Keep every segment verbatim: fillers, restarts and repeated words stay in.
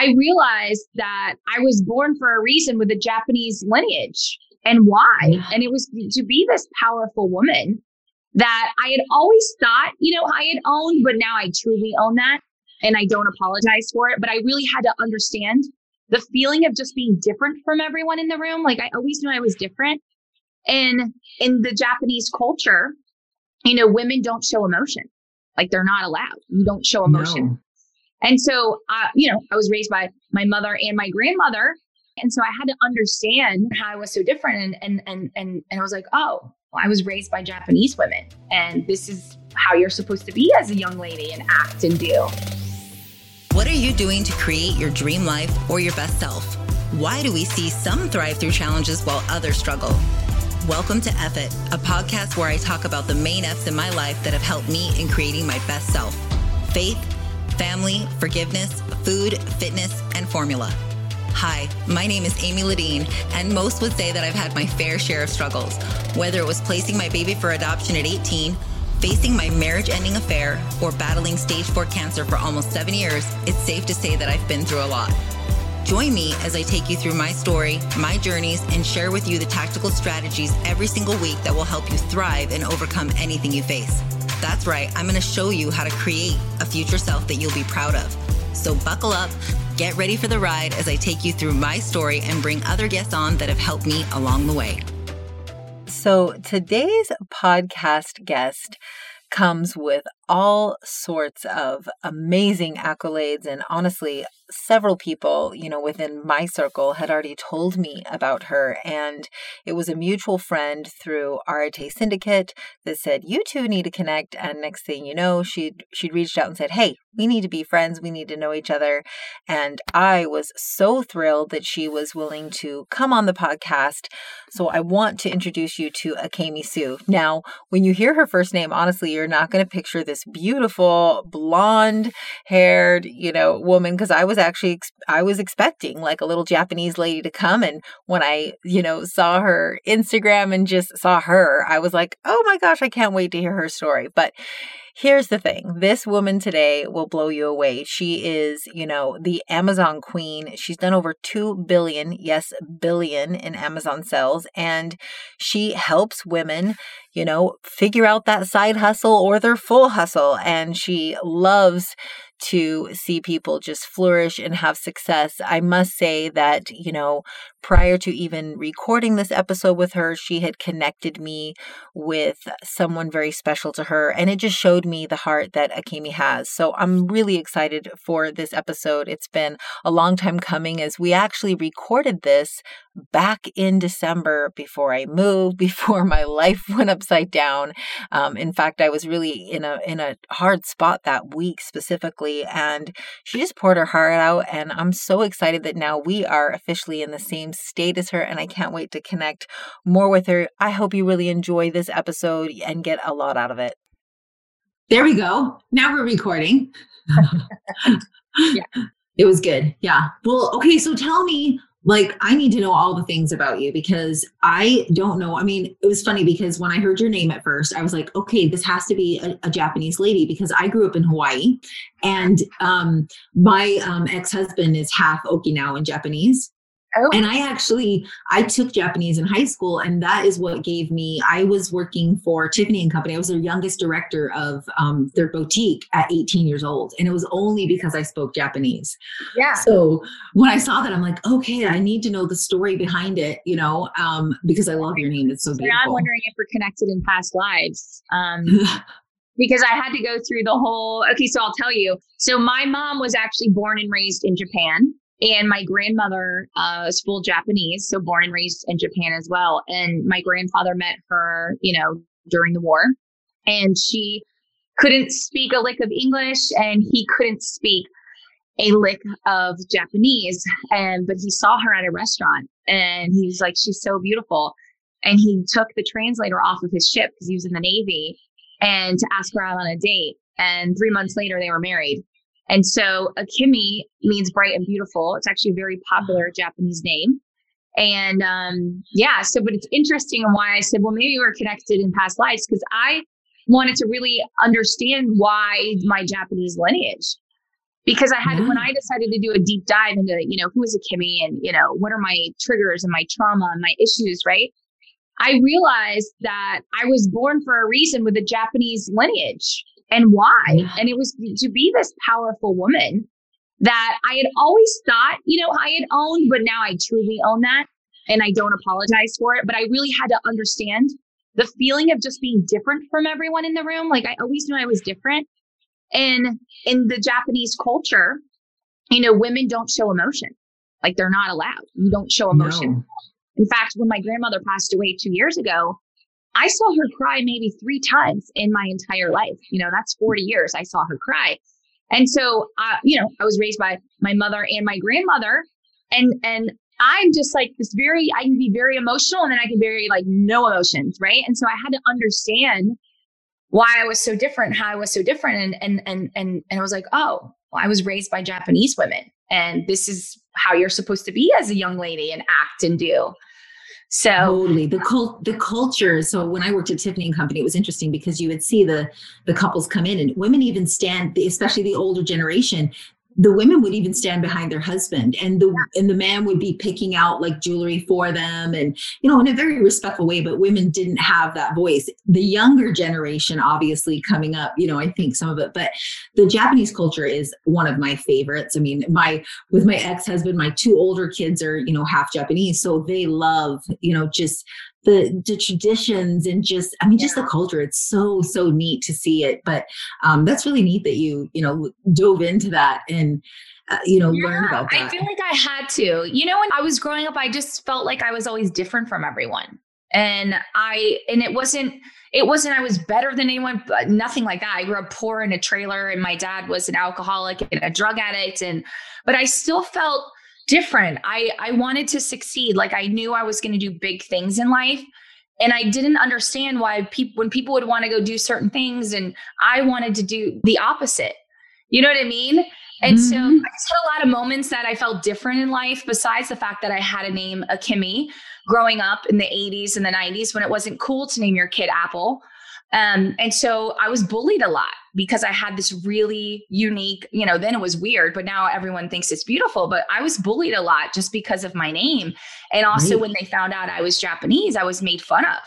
I realized that I was born for a reason with a Japanese lineage, and why. Yeah. And it was to be this powerful woman that I had always thought, you know, I had owned, but now I truly own that. And I don't apologize for it, but I really had to understand the feeling of just being different from everyone in the room. Like, I always knew I was different. And in the Japanese culture, you know, women don't show emotion. Like, they're not allowed. You don't show emotion. No. And so, uh, you know, I was raised by my mother and my grandmother. And so I had to understand how I was so different. And, and, and, and, and I was like, oh, well, I was raised by Japanese women, and this is how you're supposed to be as a young lady and act and do. What are you doing to create your dream life or your best self? Why do we see some thrive through challenges while others struggle? Welcome to F it, a podcast where I talk about the main F's in my life that have helped me in creating my best self: faith, family, forgiveness, food, fitness, and formula. Hi, my name is Amy Ledeen, and most would say that I've had my fair share of struggles, whether it was placing my baby for adoption at eighteen, facing my marriage-ending affair, or battling stage four cancer for almost seven years, it's safe to say that I've been through a lot. Join me as I take you through my story, my journeys, and share with you the tactical strategies every single week that will help you thrive and overcome anything you face. That's right, I'm gonna show you how to create a future self that you'll be proud of. So buckle up, get ready for the ride as I take you through my story and bring other guests on that have helped me along the way. So today's podcast guest comes with all sorts of amazing accolades. And honestly, several people, you know, within my circle had already told me about her. And it was a mutual friend through Arete Syndicate that said, you two need to connect. And next thing you know, she'd, she'd reached out and said, hey, we need to be friends. We need to know each other. And I was so thrilled that she was willing to come on the podcast. So I want to introduce you to Akemi Sue. Now, when you hear her first name, honestly, you're not going to picture this beautiful blonde haired, you know, woman. Cause I was actually, I was expecting like a little Japanese lady to come. And when I, you know, saw her Instagram and just saw her, I was like, oh my gosh, I can't wait to hear her story. But here's the thing. This woman today will blow you away. She is, you know, the Amazon queen. She's done over two billion, yes, billion in Amazon sales. And she helps women, you know, figure out that side hustle or their full hustle. And she loves to see people just flourish and have success. I must say that, you know, prior to even recording this episode with her, she had connected me with someone very special to her. And it just showed me the heart that Akemi has. So I'm really excited for this episode. It's been a long time coming, as we actually recorded this back in December before I moved, before my life went upside down. Um, in fact, I was really in a in a hard spot that week specifically. And she just poured her heart out. And I'm so excited that now we are officially in the same state as her. And I can't wait to connect more with her. I hope you really enjoy this episode and get a lot out of it. There we go. Now we're recording. Yeah. It was good. Yeah. Well, okay. So tell me, like, I need to know all the things about you, because I don't know. I mean, it was funny because when I heard your name at first, I was like, okay, this has to be a, a Japanese lady, because I grew up in Hawaii, and um, my um, ex-husband is half Okinawan Japanese. Oh. And I actually, I took Japanese in high school, and that is what gave me, I was working for Tiffany and Company. I was their youngest director of um, their boutique at eighteen years old. And it was only because I spoke Japanese. Yeah. So when I saw that, I'm like, okay, I need to know the story behind it, you know, um, because I love your name. It's so beautiful. And I'm wondering if we're connected in past lives. Um Because I had to go through the whole, okay, so I'll tell you. So my mom was actually born and raised in Japan. And my grandmother uh, was full Japanese, so born and raised in Japan as well. And my grandfather met her, you know, during the war. And she couldn't speak a lick of English, and he couldn't speak a lick of Japanese. And but he saw her at a restaurant, and he was like, she's so beautiful. And he took the translator off of his ship, because he was in the Navy, and to ask her out on a date. And three months later, they were married. And so Akemi means bright and beautiful. It's actually a very popular Japanese name. And um, yeah, so, but it's interesting why I said, well, maybe we're connected in past lives, because I wanted to really understand why my Japanese lineage. Because I had, yeah. when I decided to do a deep dive into, you know, who is Akemi and, you know, what are my triggers and my trauma and my issues, right? I realized that I was born for a reason with a Japanese lineage and why. Yeah. And it was to be this powerful woman that I had always thought, you know, I had owned, but now I truly own that. And I don't apologize for it. But I really had to understand the feeling of just being different from everyone in the room. Like I always knew I was different. And in the Japanese culture, you know, women don't show emotion. Like they're not allowed. You don't show emotion. No. In fact, when my grandmother passed away two years ago, I saw her cry maybe three times in my entire life. You know, that's forty years I saw her cry. And so, uh, you know, I was raised by my mother and my grandmother. And and I'm just like this very, I can be very emotional and then I can be very like no emotions, right? And so I had to understand why I was so different, how I was so different. And, and, and, and, and I was like, oh, well, I was raised by Japanese women and this is how you're supposed to be as a young lady and act and do. So totally the cult, the culture. So when I worked at Tiffany and Company, it was interesting because you would see the, the couples come in and women even stand, especially the older generation, the women would even stand behind their husband and the, and the man would be picking out like jewelry for them and, you know, in a very respectful way, but women didn't have that voice. The younger generation, obviously coming up, you know, I think some of it, but the Japanese culture is one of my favorites. I mean, my, with my ex-husband, my two older kids are, you know, half Japanese. So they love, you know, just The, the traditions and just, I mean, yeah. just the culture. It's so, so neat to see it. But um, that's really neat that you, you know, dove into that and, uh, you know, yeah, learned about that. I feel like I had to, you know, when I was growing up, I just felt like I was always different from everyone. And I, and it wasn't, it wasn't, I was better than anyone, but nothing like that. I grew up poor in a trailer and my dad was an alcoholic and a drug addict. And, but I still felt different. I, I wanted to succeed. Like I knew I was going to do big things in life. And I didn't understand why people, when people would want to go do certain things and I wanted to do the opposite, you know what I mean? And mm-hmm. so I just had a lot of moments that I felt different in life, besides the fact that I had a name, Akemi, growing up in the eighties and the nineties when it wasn't cool to name your kid Apple. Um, and so I was bullied a lot because I had this really unique, you know, then it was weird, but now everyone thinks it's beautiful, but I was bullied a lot just because of my name. And also right. when they found out I was Japanese, I was made fun of.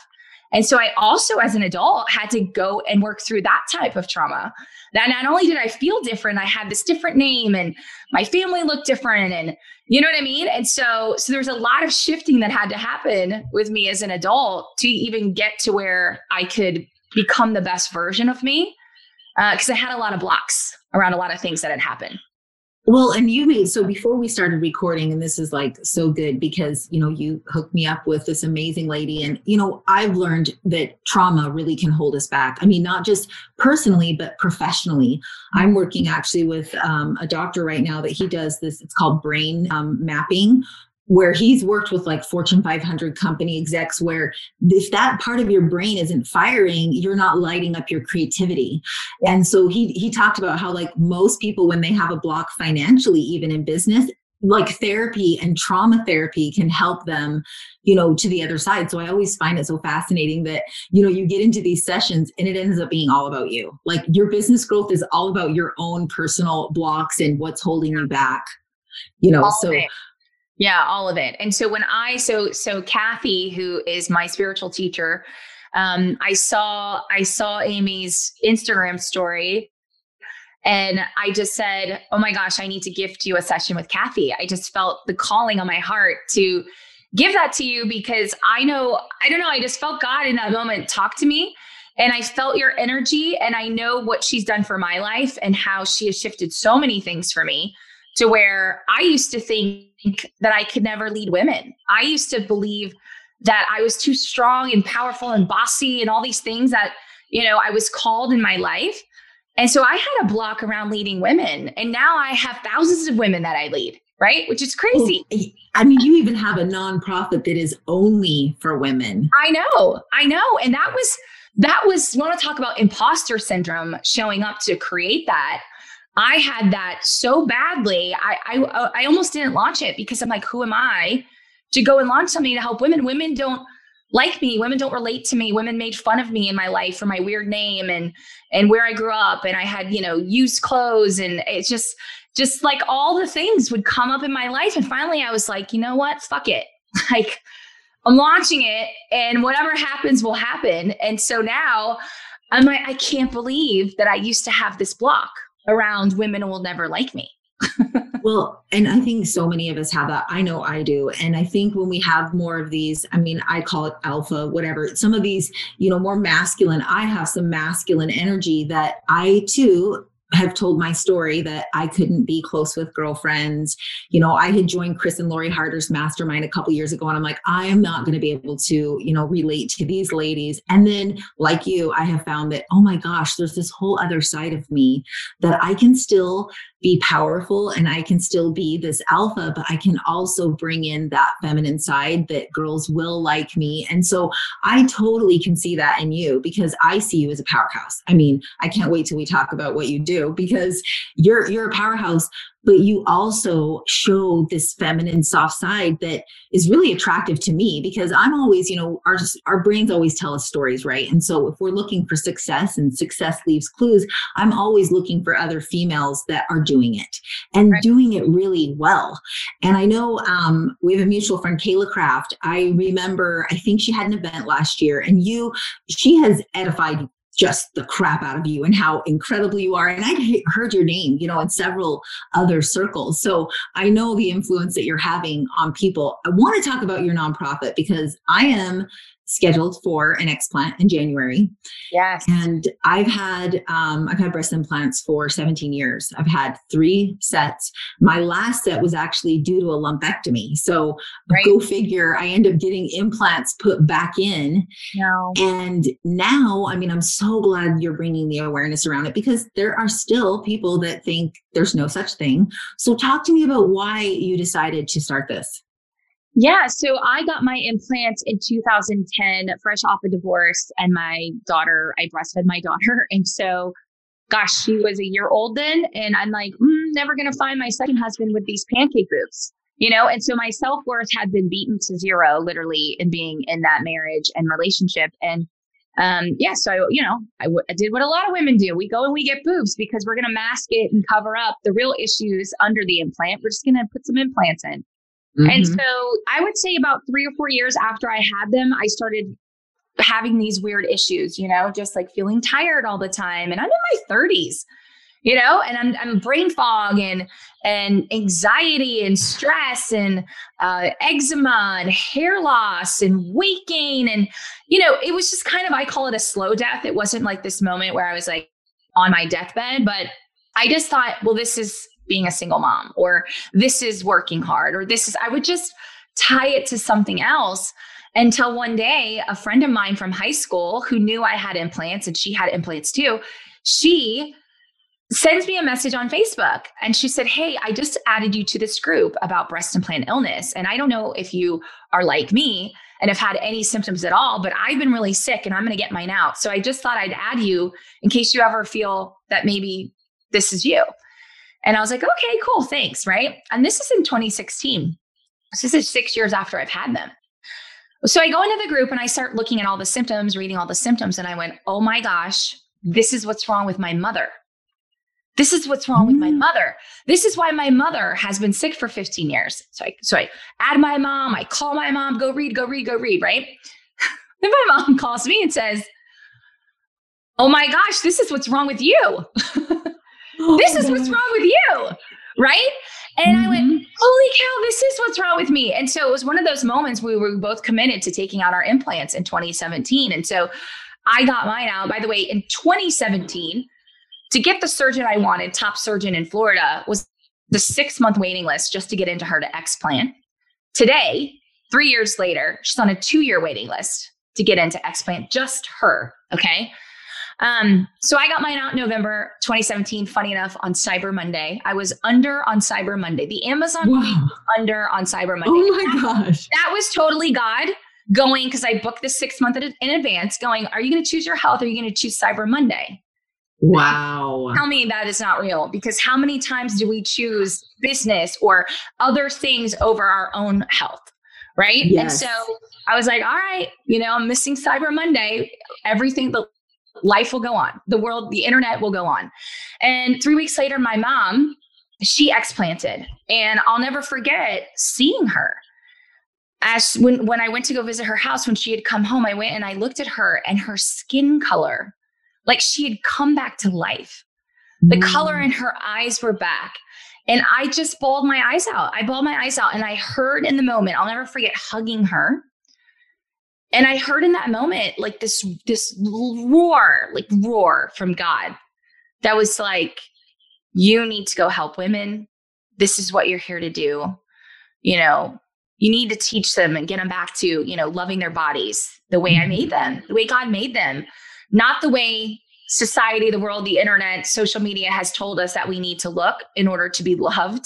And so I also, as an adult, had to go and work through that type of trauma. That not only did I feel different, I had this different name and my family looked different and you know what I mean? And so, so there was a lot of shifting that had to happen with me as an adult to even get to where I could become the best version of me. Uh, cause I had a lot of blocks around a lot of things that had happened. Well, and you made, so before we started recording, and this is like so good because, you know, you hooked me up with this amazing lady and, you know, I've learned that trauma really can hold us back. I mean, not just personally, but professionally. I'm working actually with um, a doctor right now that he does this, it's called brain um, mapping, where he's worked with like Fortune five hundred company execs, where if that part of your brain isn't firing, you're not lighting up your creativity. And so he he talked about how like most people, when they have a block financially, even in business, like therapy and trauma therapy can help them, you know, to the other side. So I always find it so fascinating that, you know, you get into these sessions and it ends up being all about you. Like your business growth is all about your own personal blocks and what's holding you back, you know, all so... Yeah, all of it. And so when I, so, so Kathy, who is my spiritual teacher, um, I saw, I saw Amy's Instagram story and I just said, oh my gosh, I need to gift you a session with Kathy. I just felt the calling on my heart to give that to you because I know, I don't know, I just felt God in that moment talk to me and I felt your energy and I know what she's done for my life and how she has shifted so many things for me. To where I used to think that I could never lead women. I used to believe that I was too strong and powerful and bossy and all these things that, you know, I was called in my life. And so I had a block around leading women. And now I have thousands of women that I lead, right? Which is crazy. Well, I mean, you even have a nonprofit that is only for women. I know, I know. And that was, that was, you want to talk about imposter syndrome showing up to create that. I had that so badly. I, I I almost didn't launch it because I'm like, who am I to go and launch something to help women? Women don't like me. Women don't relate to me. Women made fun of me in my life for my weird name and, and where I grew up. And I had, you know, used clothes, and it's just, just like all the things would come up in my life. And finally I was like, you know what? Fuck it. Like, I'm launching it, and whatever happens will happen. And so now I'm like, I can't believe that I used to have this block around women will never like me. Well, and I think so many of us have that. I know I do. And I think when we have more of these, I mean, I call it alpha, whatever, some of these, you know, more masculine, I have some masculine energy that I too have told my story that I couldn't be close with girlfriends. You know, I had joined Chris and Lori Harder's mastermind a couple years ago, and I'm like, I am not going to be able to, you know, relate to these ladies. And then like you, I have found that, oh my gosh, there's this whole other side of me that I can still be powerful and I can still be this alpha, but I can also bring in that feminine side that girls will like me. And so I totally can see that in you, because I see you as a powerhouse. I mean, I can't wait till we talk about what you do, because you're, you're a powerhouse, but you also show this feminine soft side that is really attractive to me, because I'm always, you know, our, our brains always tell us stories, right? And so if we're looking for success and success leaves clues, I'm always looking for other females that are doing it and right. doing it really well. And I know um, we have a mutual friend, Kayla Craft. I remember, I think she had an event last year, and you, she has edified just the crap out of you and how incredible you are. And I'd heard your name, you know, in several other circles. So I know the influence that you're having on people. I want to talk about your nonprofit, because I am scheduled for an explant in January. Yes. And I've had, um, I've had breast implants for seventeen years. I've had three sets. My last set was actually due to a lumpectomy. So right. go figure, I end up getting implants put back in. No. And now, I mean, I'm so glad you're bringing the awareness around it, because there are still people that think there's no such thing. So talk to me about why you decided to start this. Yeah. So I got my implants in two thousand ten, fresh off a divorce, and my daughter, I breastfed my daughter. And so, gosh, she was a year old then. And I'm like, mm, never going to find my second husband with these pancake boobs, you know? And so my self-worth had been beaten to zero, literally, in being in that marriage and relationship. And um, yeah, so, I, you know, I, w- I did what a lot of women do. We go and we get boobs because we're going to mask it and cover up the real issues under the implant. We're just going to put some implants in. Mm-hmm. And so I would say about three or four years after I had them, I started having these weird issues, you know, just like feeling tired all the time. And I'm in my thirties, you know, and I'm, I'm brain fog and, and anxiety and stress and uh, eczema and hair loss and weight gain. And, you know, it was just kind of, I call it a slow death. It wasn't like this moment where I was like on my deathbed, but I just thought, well, this is being a single mom, or this is working hard, or this is, I would just tie it to something else, until one day a friend of mine from high school who knew I had implants, and she had implants too, she sends me a message on Facebook, and she said, hey, I just added you to this group about breast implant illness. And I don't know if you are like me and have had any symptoms at all, but I've been really sick and I'm going to get mine out. So I just thought I'd add you in case you ever feel that maybe this is you. And I was like, okay, cool, thanks, right? And this is in twenty sixteen. This is six years after I've had them. So I go into the group and I start looking at all the symptoms, reading all the symptoms, and I went, oh my gosh, this is what's wrong with my mother. This is what's wrong with my mother. This is why my mother has been sick for fifteen years. So I, so I add my mom, I call my mom, go read, go read, go read, right? Then my mom calls me and says, oh my gosh, this is what's wrong with you. This is what's wrong with you, right? And mm-hmm. I went, holy cow, this is what's wrong with me. And so it was one of those moments we were both committed to taking out our implants in twenty seventeen. And so I got mine out, by the way, in twenty seventeen, to get the surgeon I wanted, top surgeon in Florida, was the six month waiting list just to get into her to explant. Today, three years later, she's on a two year waiting list to get into explant, just her, okay? Um, so I got mine out in November, twenty seventeen, funny enough, on Cyber Monday. I was under on Cyber Monday. The Amazon wow. was under on Cyber Monday. Oh my that, gosh. That was totally God going, because I booked this six month in advance going, are you going to choose your health? Or are you going to choose Cyber Monday? Wow. Now, tell me that is not real, because how many times do we choose business or other things over our own health? Right. Yes. And so I was like, all right, you know, I'm missing Cyber Monday. Everything, the life will go on. The world, the internet will go on. And three weeks later, my mom, she explanted, and I'll never forget seeing her. As when, when I went to go visit her house, when she had come home, I went and I looked at her, and her skin color, like she had come back to life. The mm. color in her eyes were back. And I just bawled my eyes out. I bawled my eyes out. And I heard in the moment, I'll never forget hugging her. And I heard in that moment, like this, this roar, like roar from God that was like, you need to go help women. This is what you're here to do. You know, you need to teach them and get them back to, you know, loving their bodies the way I made them, the way God made them, not the way society, the world, the internet, social media has told us that we need to look in order to be loved,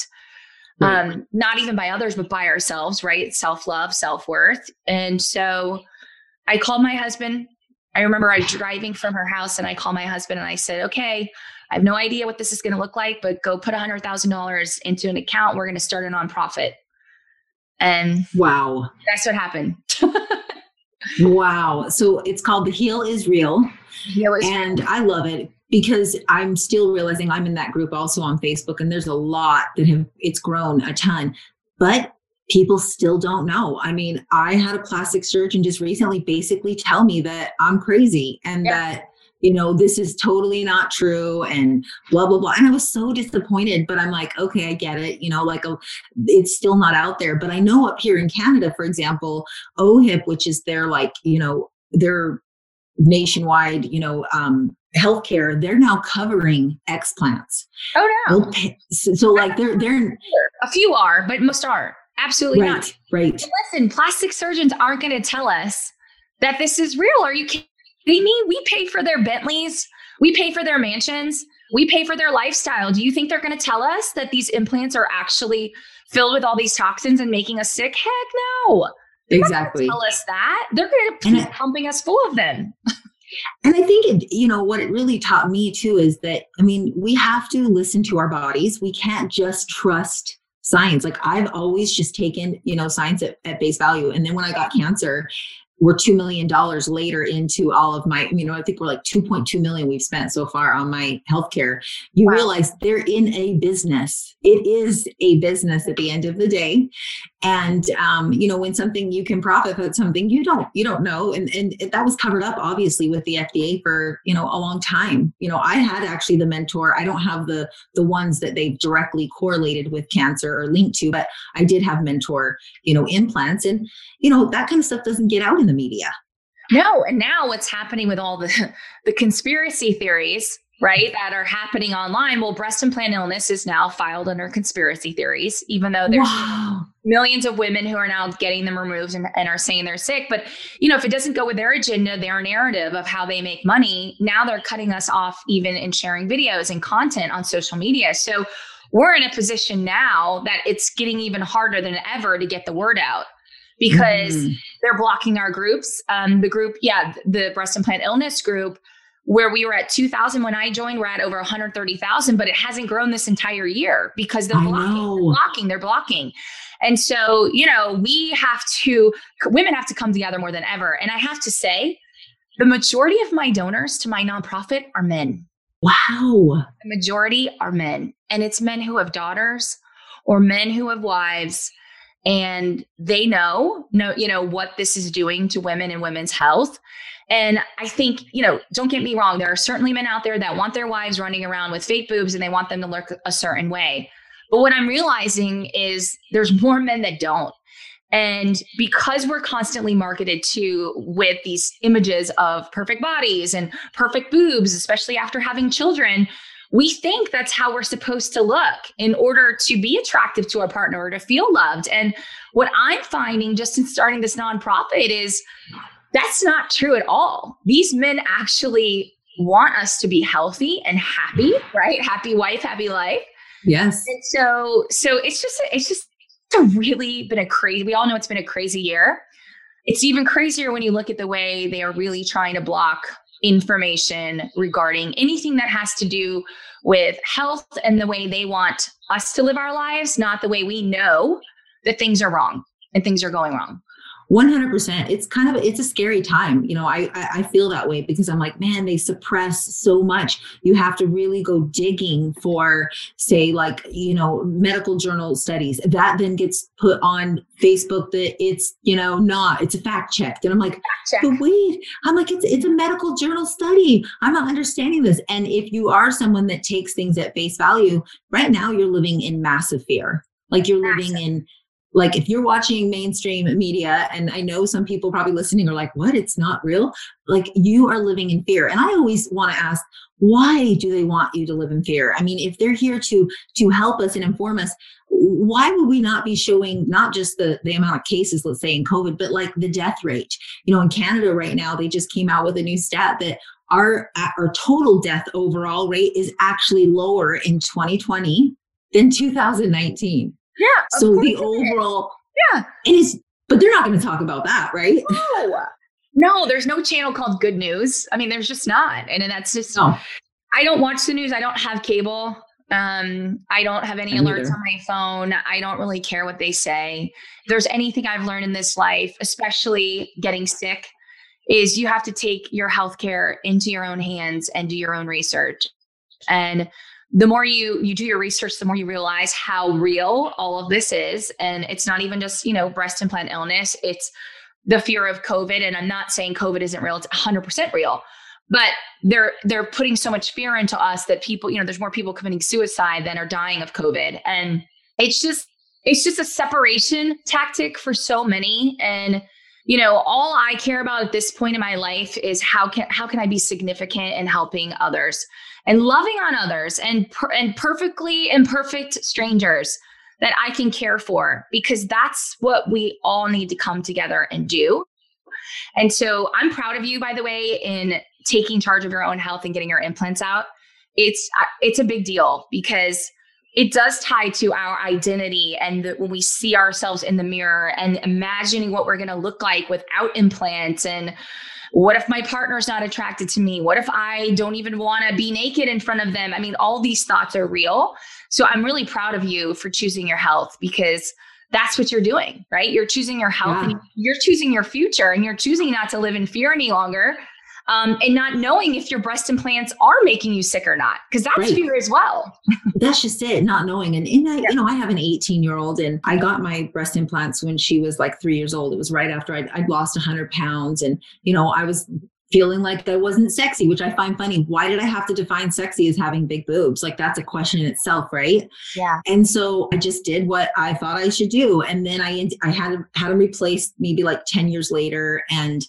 right. um, not even by others, but by ourselves, right? Self-love, self-worth. And so I called my husband. I remember I was driving from her house, and I called my husband and I said, okay, I have no idea what this is going to look like, but go put one hundred thousand dollars into an account. We're going to start a nonprofit. And wow, that's what happened. Wow. So it's called The Heal is Real. Heal is and real. I love it because I'm still realizing I'm in that group also on Facebook, and there's a lot that have, it's grown a ton, but people still don't know. I mean, I had a plastic surgeon just recently basically tell me that I'm crazy and yep. that, you know, this is totally not true and blah, blah, blah. And I was so disappointed, but I'm like, okay, I get it. You know, like a, it's still not out there, but I know up here in Canada, for example, O H I P, which is their like, you know, their nationwide, you know, um, healthcare, they're now covering explants. Oh no. So, so like they're, they're a few are, but most are absolutely right, not. Right. Listen, plastic surgeons aren't going to tell us that this is real. Are you kidding? They mean we pay for their Bentleys, we pay for their mansions, we pay for their lifestyle. Do you think they're going to tell us that these implants are actually filled with all these toxins and making us sick? Heck no. They're exactly. Not gonna tell us that. They're going to keep pumping us full of them. And I think, it, you know, what it really taught me too is that, I mean, we have to listen to our bodies. We can't just trust science. Like I've always just taken, you know, science at, at face value. And then when I got cancer, we're two million dollars later into all of my, you know, I think we're like two point two million we've spent so far on my healthcare. You wow. realize they're in a business. It is a business at the end of the day. And, um, you know, when something you can profit, but something you don't, you don't know. And, and that was covered up obviously with the F D A for, you know, a long time. You know, I had actually the mentor, I don't have the, the ones that they've directly correlated with cancer or linked to, but I did have mentor, you know, implants and, you know, that kind of stuff doesn't get out in the media. No. And now what's happening with all the, the conspiracy theories, right, that are happening online. Well, breast implant illness is now filed under conspiracy theories, even though there's wow. millions of women who are now getting them removed and, and are saying they're sick. But, you know, if it doesn't go with their agenda, their narrative of how they make money, now they're cutting us off even in sharing videos and content on social media. So we're in a position now that it's getting even harder than ever to get the word out. Because mm. they're blocking our groups. Um, the group, yeah, the breast implant illness group, where we were at two thousand when I joined, we're at over one hundred thirty thousand, but it hasn't grown this entire year because they're blocking, they're blocking, they're blocking. And so, you know, we have to, women have to come together more than ever. And I have to say, the majority of my donors to my nonprofit are men. Wow. The majority are men. And it's men who have daughters or men who have wives. And they know, know, you know, what this is doing to women and women's health. And I think, you know, don't get me wrong. There are certainly men out there that want their wives running around with fake boobs and they want them to look a certain way. But what I'm realizing is there's more men that don't. And because we're constantly marketed to with these images of perfect bodies and perfect boobs, especially after having children, we think that's how we're supposed to look in order to be attractive to our partner or to feel loved. And what I'm finding just in starting this nonprofit is that's not true at all. These men actually want us to be healthy and happy, right? Happy wife, happy life. Yes. And so, so it's just, it's just it's a really been a crazy, we all know it's been a crazy year. It's even crazier when you look at the way they are really trying to block information regarding anything that has to do with health and the way they want us to live our lives, not the way we know that things are wrong and things are going wrong. one hundred percent. It's kind of, it's a scary time. You know, I, I, I feel that way because I'm like, man, they suppress so much. You have to really go digging for, say, like, you know, medical journal studies that then gets put on Facebook that it's, you know, not, it's a fact checked. And I'm like, but wait, I'm like, it's, it's a medical journal study. I'm not understanding this. And if you are someone that takes things at face value right now, you're living in massive fear. Like you're massive. living in Like if you're watching mainstream media, and I know some people probably listening are like, what, it's not real? Like you are living in fear. And I always want to ask, why do they want you to live in fear? I mean, if they're here to to help us and inform us, why would we not be showing not just the, the amount of cases, let's say in COVID, but like the death rate? You know, in Canada right now, they just came out with a new stat that our, our total death overall rate is actually lower in twenty twenty than two thousand nineteen. Yeah. So the overall, yeah, it is, but they're not going to talk about that, right? No, no, there's no channel called Good News. I mean, there's just not. And, and that's just, no. I don't watch the news. I don't have cable. Um, I don't have any alerts on my phone. I don't really care what they say. If there's anything I've learned in this life, especially getting sick, is you have to take your healthcare into your own hands and do your own research. And the more you, you do your research, the more you realize how real all of this is. And it's not even just, you know, breast implant illness. It's the fear of COVID. And I'm not saying COVID isn't real. It's one hundred percent real. But they're they're putting so much fear into us that people, you know, there's more people committing suicide than are dying of COVID. And it's just, it's just a separation tactic for so many. And, you know, all I care about at this point in my life is how can how can I be significant in helping others? And loving on others and per- and perfectly imperfect strangers that I can care for, because that's what we all need to come together and do. And so I'm proud of you, by the way, in taking charge of your own health and getting your implants out. It's it's a big deal because it does tie to our identity, and the, when we see ourselves in the mirror and imagining what we're going to look like without implants, and what if my partner's not attracted to me? What if I don't even want to be naked in front of them? I mean, all these thoughts are real. So I'm really proud of you for choosing your health, because that's what you're doing, right? You're choosing your health, yeah. and you're choosing your future, and you're choosing not to live in fear any longer, um, and not knowing if your breast implants are making you sick or not, because that's right. fear as well. That's just it, not knowing. And, and I, yeah. you know, I have an eighteen-year-old, and I got my breast implants when she was like three years old. It was right after I'd, I'd lost one hundred pounds. And, you know, I was feeling like I wasn't sexy, which I find funny. Why did I have to define sexy as having big boobs? Like, that's a question in itself, right? Yeah. And so I just did what I thought I should do. And then I, I had, had them replaced maybe like ten years later. And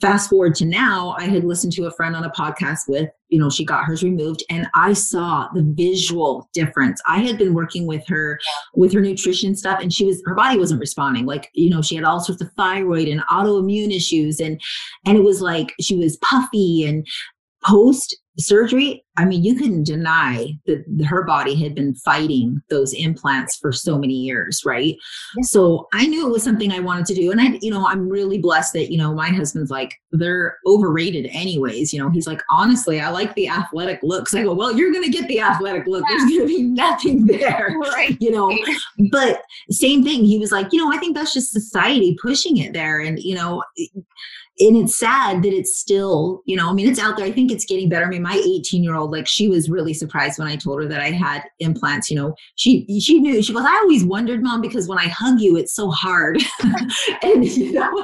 fast forward to now, I had listened to a friend on a podcast with, you know, she got hers removed, and I saw the visual difference. I had been working with her, with her nutrition stuff, and she was, her body wasn't responding. Like, you know, she had all sorts of thyroid and autoimmune issues. And, and it was like, she was puffy, and post surgery, I mean, you couldn't deny that her body had been fighting those implants for so many years, right? Yeah. So I knew it was something I wanted to do. And I, you know, I'm really blessed that, you know, my husband's like, they're overrated anyways. You know, he's like, honestly, I like the athletic looks. I go, well, you're going to get the athletic look. Yeah. There's going to be nothing there, right. you know, but same thing. He was like, you know, I think that's just society pushing it there. And, you know, and it's sad that it's still, you know, I mean, it's out there. I think it's getting better. I mean, my eighteen year old, like, she was really surprised when I told her that I had implants. You know, she, she knew, she goes, I always wondered, Mom, because when I hug you, it's so hard. and you know,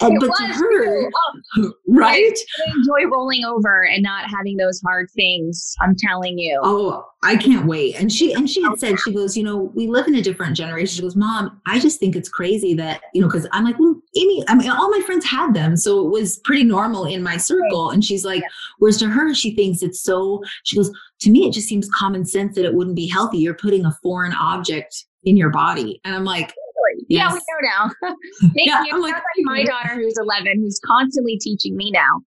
and, but to her, cool. right? I enjoy rolling over and not having those hard things. I'm telling you. Oh, I can't wait. And she, and she had said, she goes, you know, we live in a different generation. She goes, Mom, I just think it's crazy that, you know, cause I'm like, well, Amy, I mean, all my friends had them. So it was pretty normal in my circle. And she's like, whereas to her, she thinks it's so, she goes, to me, it just seems common sense that it wouldn't be healthy. You're putting a foreign object in your body. And I'm like, yes. Yeah, we know now. Thank yeah, you. I'm like, my daughter who's eleven, who's constantly teaching me now.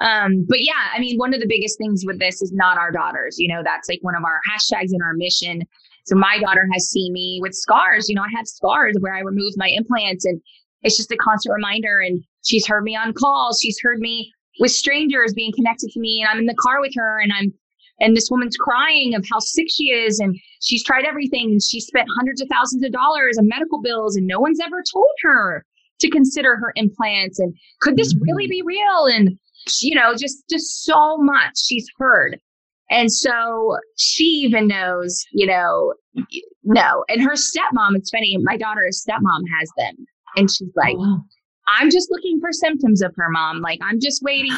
Um, but yeah, I mean, one of the biggest things with this is not our daughters, you know, that's like one of our hashtags in our mission. So my daughter has seen me with scars, you know, I have scars where I removed my implants, and it's just a constant reminder. And she's heard me on calls. She's heard me with strangers being connected to me, and I'm in the car with her, and I'm, And this woman's crying of how sick she is, and she's tried everything. And she spent hundreds of thousands of dollars on medical bills, and no one's ever told her to consider her implants. And could this really be real? And, you know, just, just so much she's heard. And so she even knows, you know, no. And her stepmom, it's funny, my daughter's stepmom has them. And she's like, oh, wow. I'm just looking for symptoms of her, mom. Like, I'm just waiting.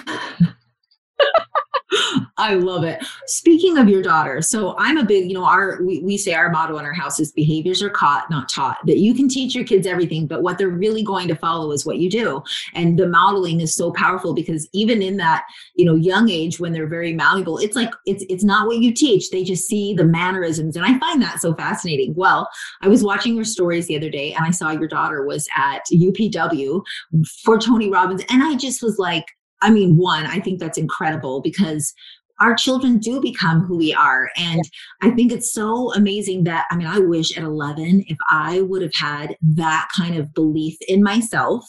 I love it. Speaking of your daughter, so I'm a big, you know, our we, we say our motto in our house is behaviors are caught, not taught. That you can teach your kids everything, but what they're really going to follow is what you do. And the modeling is so powerful because even in that, you know, young age when they're very malleable, it's like it's it's not what you teach. They just see the mannerisms. And I find that so fascinating. Well, I was watching your stories the other day and I saw your daughter was at U P W for Tony Robbins. And I just was like, I mean, one, I think that's incredible because our children do become who we are. And I think it's so amazing that, I mean, I wish at eleven, if I would have had that kind of belief in myself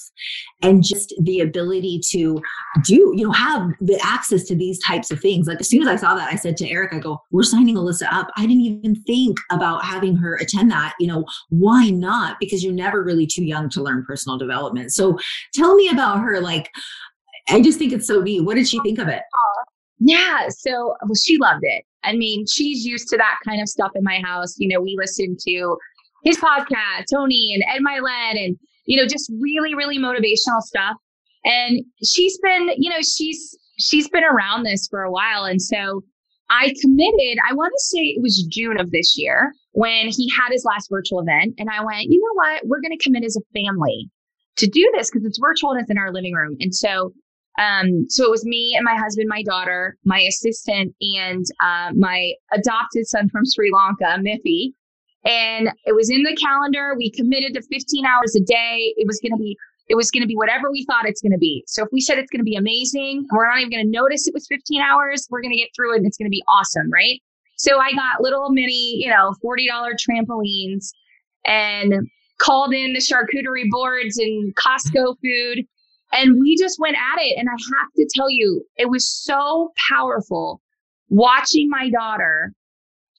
and just the ability to do, you know, have the access to these types of things. Like as soon as I saw that, I said to Eric, I go, we're signing Alyssa up. I didn't even think about having her attend that, you know, why not? Because you're never really too young to learn personal development. So tell me about her, like, I just think it's so neat. What did she think of it? Yeah. So well, she loved it. I mean, she's used to that kind of stuff in my house. You know, we listen to his podcast, Tony and Ed Mylett, and, you know, just really, really motivational stuff. And she's been, you know, she's, she's been around this for a while. And so I committed, I want to say it was June of this year when he had his last virtual event. And I went, you know what, we're going to commit as a family to do this because it's virtual and it's in our living room. And so Um, so it was me and my husband, my daughter, my assistant, and uh, my adopted son from Sri Lanka, Miffy. And it was in the calendar. We committed to fifteen hours a day. It was going to be, it was going to be whatever we thought it's going to be. So if we said it's going to be amazing, we're not even going to notice it was fifteen hours. We're going to get through it and it's going to be awesome, right? So I got little mini, you know, forty dollars trampolines and called in the charcuterie boards and Costco food. And we just went at it. And I have to tell you, it was so powerful watching my daughter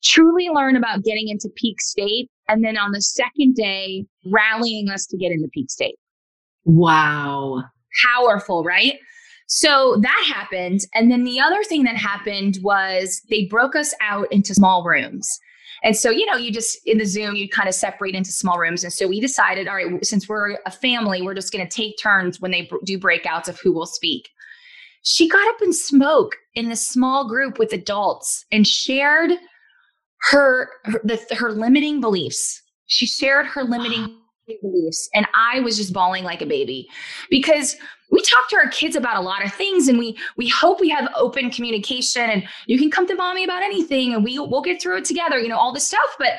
truly learn about getting into peak state. And then on the second day, rallying us to get into peak state. Wow. Powerful, right? So that happened. And then the other thing that happened was they broke us out into small rooms. And so, you know, you just in the Zoom, you kind of separate into small rooms. And so we decided, all right, since we're a family, we're just going to take turns when they b- do breakouts of who will speak. She got up and spoke in a small group with adults and shared her, her, the, her limiting beliefs. She shared her limiting beliefs. And I was just bawling like a baby because we talk to our kids about a lot of things and we we hope we have open communication and you can come to mommy about anything and we, we'll get through it together, you know, all this stuff. But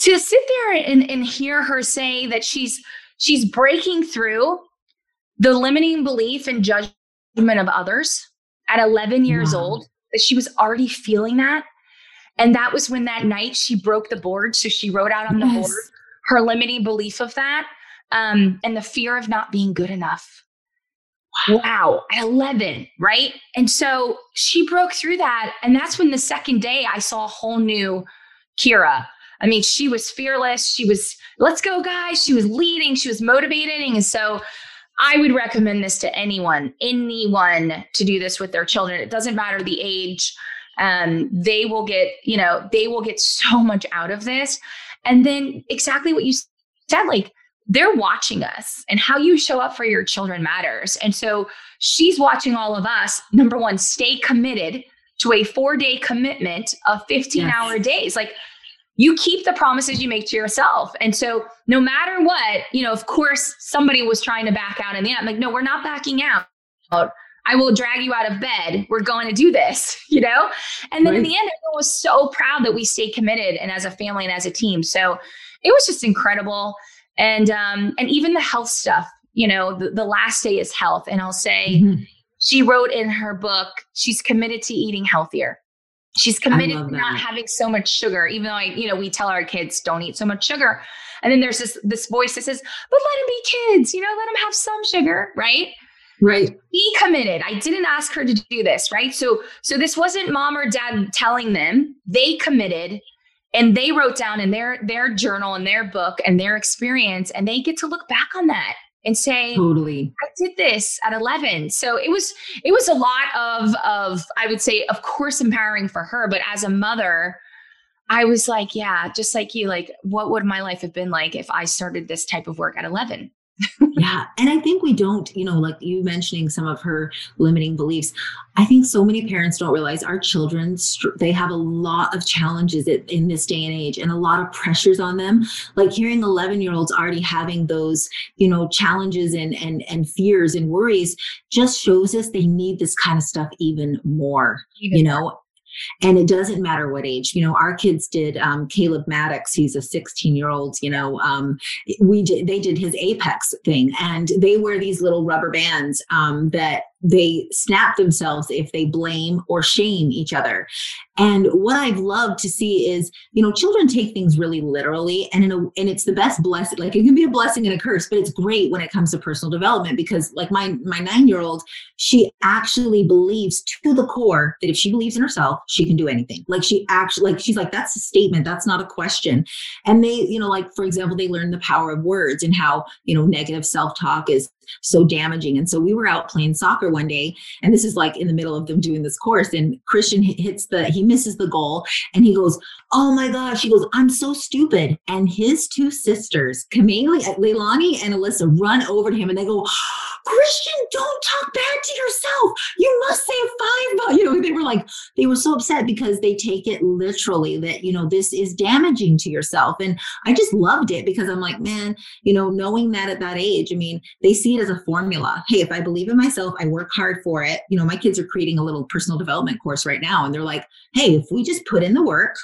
to sit there and, and hear her say that she's she's breaking through the limiting belief and judgment of others at eleven years wow. old, that she was already feeling that. And that was when that night she broke the board. So she wrote out on yes. the board her limiting belief of that um, and the fear of not being good enough. Wow. At eleven, right? And so she broke through that. And that's when the second day I saw a whole new Kira. I mean, she was fearless. She was, let's go, guys. She was leading. She was motivating. And so I would recommend this to anyone, anyone to do this with their children. It doesn't matter the age. Um, they will get, you know, they will get so much out of this. And then exactly what you said, like, they're watching us and how you show up for your children matters. And so she's watching all of us, number one, stay committed to a four day commitment of fifteen hour yes. days. Like you keep the promises you make to yourself. And so no matter what, you know, of course somebody was trying to back out in the end. I'm like, no, we're not backing out. I will drag you out of bed. We're going to do this, you know? And then right. in the end, everyone was so proud that we stayed committed and as a family and as a team. So it was just incredible. And, um, and even the health stuff, you know, the, the last day is health. And I'll say, mm-hmm. she wrote in her book, she's committed to eating healthier. She's committed to not having so much sugar, even though I, you know, we tell our kids don't eat so much sugar. And then there's this, this voice that says, but let them be kids, you know, let them have some sugar. Right. Right. She committed. I didn't ask her to do this. Right. So, so this wasn't mom or dad telling them. They committed and they wrote down in their, their journal and their book and their experience, and they get to look back on that and say, totally, I did this at eleven. So it was, it was a lot of, of, I would say, of course, empowering for her, but as a mother, I was like, yeah, just like you, like, what would my life have been like if I started this type of work at eleven? Yeah. And I think we don't, you know, like you mentioning some of her limiting beliefs. I think so many parents don't realize our children, they have a lot of challenges in this day and age and a lot of pressures on them. Like hearing eleven year olds already having those, you know, challenges and, and, and fears and worries just shows us they need this kind of stuff even more, even you know. More. And it doesn't matter what age, you know, our kids did, um, Caleb Maddox, he's a sixteen year old, you know, um, we did, they did his Apex thing, and they wear these little rubber bands, um, that they snap themselves if they blame or shame each other. And what I've loved to see is, you know, children take things really literally, and in a, and it's the best blessing. Like it can be a blessing and a curse, but it's great when it comes to personal development, because like my, my nine year old, she actually believes to the core that if she believes in herself, she can do anything. Like she actually, like, she's like, that's a statement. That's not a question. And they, you know, like, for example, they learn the power of words and how, you know, negative self-talk is so damaging. And so we were out playing soccer one day, and this is like in the middle of them doing this course, and Christian hits the, he misses the goal, and he goes, oh my gosh, he goes, I'm so stupid. And his two sisters, Kameli, Leilani and Alyssa, run over to him and they go, Christian, don't talk bad to yourself. You must say five. You know, they were like, they were so upset because they take it literally that, you know, this is damaging to yourself. And I just loved it because I'm like, man, you know, knowing that at that age, I mean, they see it as a formula. Hey, if I believe in myself, I work hard for it. You know, my kids are creating a little personal development course right now. And they're like, hey, if we just put in the work,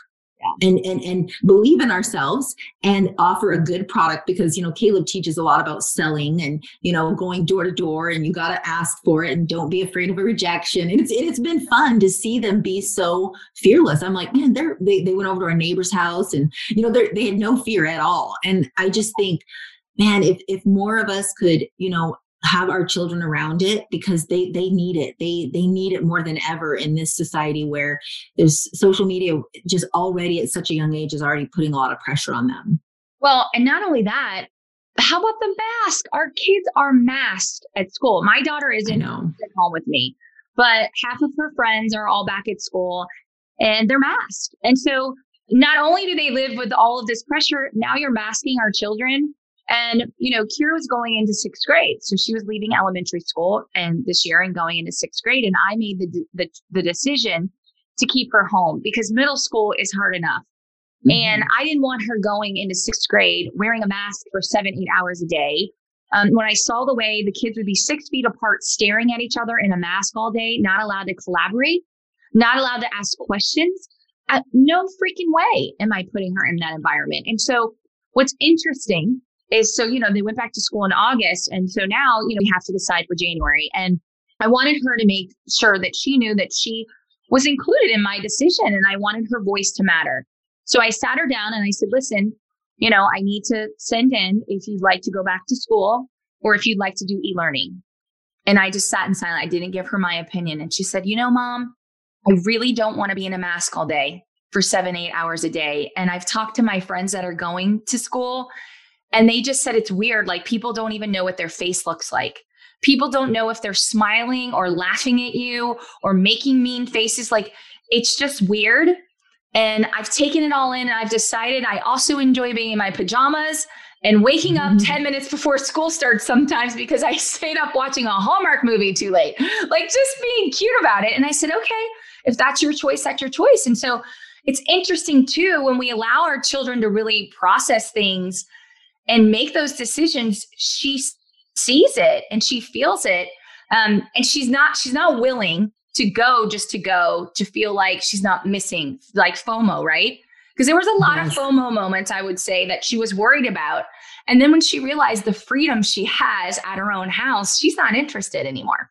And, and and believe in ourselves and offer a good product, because, you know, Caleb teaches a lot about selling and, you know, going door to door, and you got to ask for it and don't be afraid of a rejection. And it's, it's been fun to see them be so fearless. I'm like, man, they're, they, they went over to our neighbor's house, and, you know, they had no fear at all. And I just think, man, if, if more of us could, you know, have our children around it, because they they need it. They they need it more than ever in this society where there's social media just already at such a young age is already putting a lot of pressure on them. Well, and not only that, how about the mask? Our kids are masked at school. My daughter isn't at home with me, but half of her friends are all back at school and they're masked. And so not only do they live with all of this pressure, now you're masking our children. And, you know, Kira was going into sixth grade. So she was leaving elementary school and this year and going into sixth grade. And I made the the, the decision to keep her home because middle school is hard enough. Mm-hmm. And I didn't want her going into sixth grade wearing a mask for seven, eight hours a day. Um, when I saw the way the kids would be six feet apart, staring at each other in a mask all day, not allowed to collaborate, not allowed to ask questions. Uh, no freaking way am I putting her in that environment. And so what's interesting is, so, you know, they went back to school in August. And so now, you know, we have to decide for January. And I wanted her to make sure that she knew that she was included in my decision, and I wanted her voice to matter. So I sat her down and I said, listen, you know, I need to send in if you'd like to go back to school or if you'd like to do e-learning. And I just sat in silence. I didn't give her my opinion. And she said, you know, Mom, I really don't want to be in a mask all day for seven, eight hours a day. And I've talked to my friends that are going to school, and they just said, it's weird. Like, people don't even know what their face looks like. People don't know if they're smiling or laughing at you or making mean faces. Like, it's just weird. And I've taken it all in, and I've decided I also enjoy being in my pajamas and waking up mm-hmm. ten minutes before school starts sometimes because I stayed up watching a Hallmark movie too late. Like, just being cute about it. And I said, okay, if that's your choice, that's your choice. And so it's interesting too, when we allow our children to really process things and make those decisions, she sees it and she feels it. Um, and she's not, she's not willing to go just to go to feel like she's not missing, like FOMO, right? Because there was a lot yes. of FOMO moments, I would say, that she was worried about. And then when she realized the freedom she has at her own house, she's not interested anymore.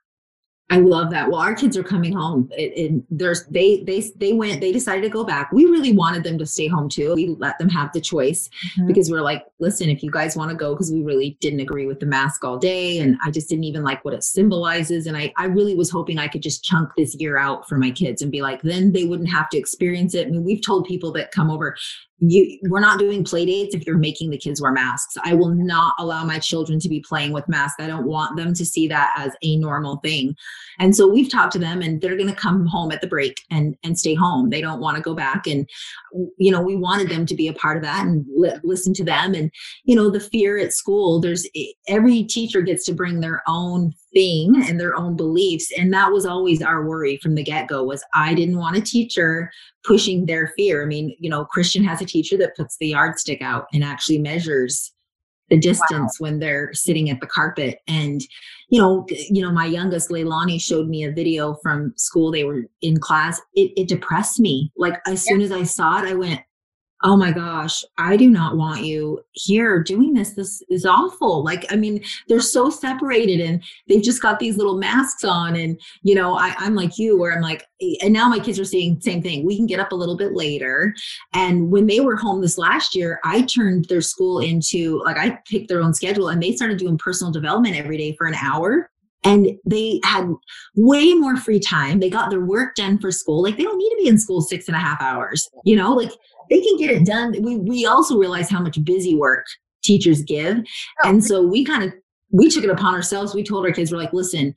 I love that. Well, our kids are coming home. It, it, there's they they they went. They decided to go back. We really wanted them to stay home too. We let them have the choice mm-hmm. because we're like, listen, if you guys want to go, because we really didn't agree with the mask all day, and I just didn't even like what it symbolizes. And I I really was hoping I could just chunk this year out for my kids and be like, then they wouldn't have to experience it. I mean, we've told people that come over, you we're not doing play dates if you're making the kids wear masks. I will not allow my children to be playing with masks. I don't want them to see that as a normal thing. And so we've talked to them, and they're going to come home at the break and and stay home. They don't want to go back. And, you know, we wanted them to be a part of that and li- listen to them. And, you know, the fear at school, there's every teacher gets to bring their own thing and their own beliefs. And that was always our worry from the get-go, was I didn't want a teacher pushing their fear. I mean, you know, Christian has a teacher that puts the yardstick out and actually measures the distance wow. when they're sitting at the carpet. And, you know, you know, my youngest Leilani showed me a video from school. They were in class. It, it depressed me. Like as soon as I saw it, I went, oh my gosh, I do not want you here doing this. This is awful. Like, I mean, they're so separated and they've just got these little masks on. And, you know, I, I'm like you, where I'm like, and now my kids are saying the same thing. We can get up a little bit later. And when they were home this last year, I turned their school into, like, I picked their own schedule, and they started doing personal development every day for an hour. And they had way more free time. They got their work done for school. Like, they don't need to be in school six and a half hours, you know, like they can get it done. We we also realize how much busy work teachers give. Oh. And so we kind of, we took it upon ourselves. We told our kids, we're like, listen,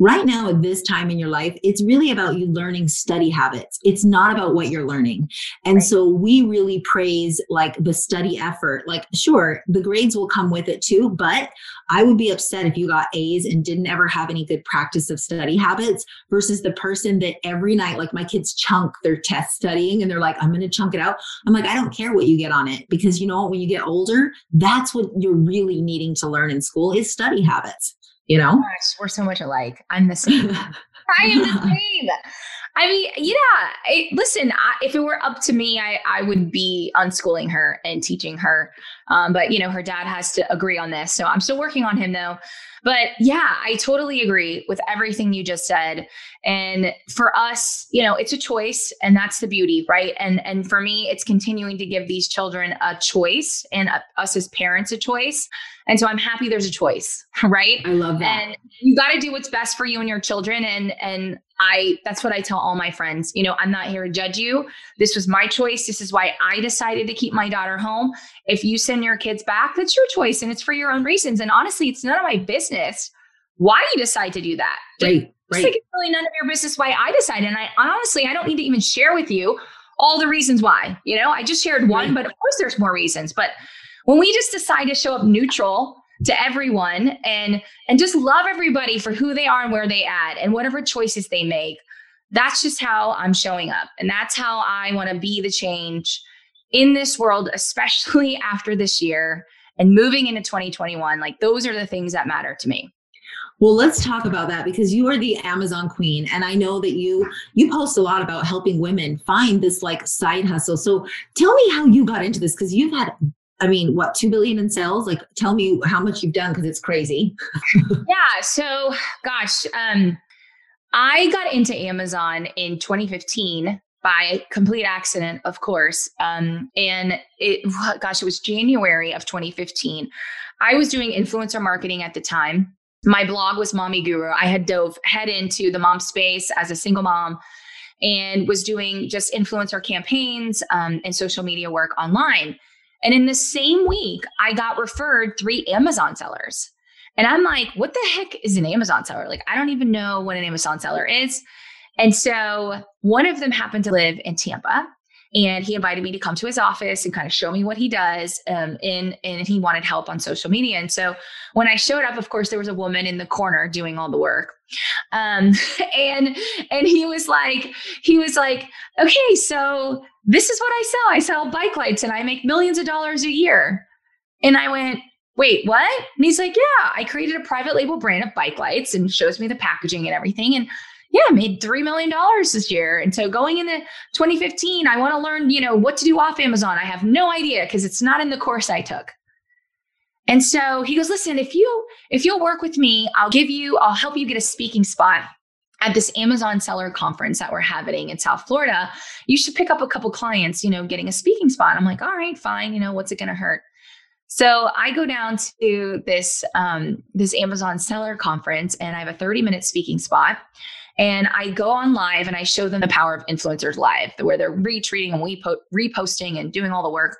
right now at this time in your life, it's really about you learning study habits. It's not about what you're learning. And right. so we really praise like the study effort. Like, sure, the grades will come with it too, but I would be upset if you got A's and didn't ever have any good practice of study habits versus the person that every night, like my kids chunk their test studying and they're like, I'm going to chunk it out. I'm like, I don't care what you get on it, because you know, when you get older, that's what you're really needing to learn in school is study habits. You know, oh gosh, we're so much alike. I'm the same. I am the same. I mean, yeah. I, listen, I, if it were up to me, I, I would be unschooling her and teaching her. Um, but you know, her dad has to agree on this, so I'm still working on him though. But yeah, I totally agree with everything you just said. And for us, you know, it's a choice, and that's the beauty, right? And and for me, it's continuing to give these children a choice and a, us as parents a choice. And so I'm happy there's a choice, right? I love that. And you got to do what's best for you and your children. And and I that's what I tell all my friends. You know, I'm not here to judge you. This was my choice. This is why I decided to keep my daughter home. If you send your kids back, that's your choice, and it's for your own reasons. And honestly, it's none of my business why you decide to do that. Right, right. It's like it's really none of your business why I decide. And I honestly, I don't need to even share with you all the reasons why. You know, I just shared one, right. But of course, there's more reasons. But when we just decide to show up neutral to everyone and and just love everybody for who they are and where they at and whatever choices they make, that's just how I'm showing up. And that's how I want to be the change in this world, especially after this year and moving into twenty twenty-one. Like, those are the things that matter to me. Well, let's talk about that, because you are the Amazon queen. And I know that you, you post a lot about helping women find this like side hustle. So tell me how you got into this, because you've had, I mean, what, two billion in sales? Like, tell me how much you've done, because it's crazy. Yeah. So, gosh, um, I got into Amazon in twenty fifteen by complete accident, of course. Um, and it, gosh, it was January of twenty fifteen. I was doing influencer marketing at the time. My blog was Mommy Guru. I had dove head into the mom space as a single mom and was doing just influencer campaigns um, and social media work online. And in the same week, I got referred three Amazon sellers. And I'm like, what the heck is an Amazon seller? Like, I don't even know what an Amazon seller is. And so one of them happened to live in Tampa, and he invited me to come to his office and kind of show me what he does. Um, and, and he wanted help on social media. And so when I showed up, of course, there was a woman in the corner doing all the work. Um, and, and he was like, he was like, okay, so this is what I sell. I sell bike lights and I make millions of dollars a year. And I went, wait, what? And he's like, yeah, I created a private label brand of bike lights, and shows me the packaging and everything. And yeah, I made three million dollars this year. And so going into twenty fifteen, I want to learn, you know, what to do off Amazon. I have no idea, because it's not in the course I took. And so he goes, listen, if you, if you'll work with me, I'll give you, I'll help you get a speaking spot at this Amazon seller conference that we're having in South Florida, you should pick up a couple clients, you know, getting a speaking spot. I'm like, all right, fine. You know, what's it going to hurt? So I go down to this, um, this Amazon seller conference, and I have a thirty minute speaking spot, and I go on live and I show them the power of influencers live, where they're retweeting and repo- reposting and doing all the work.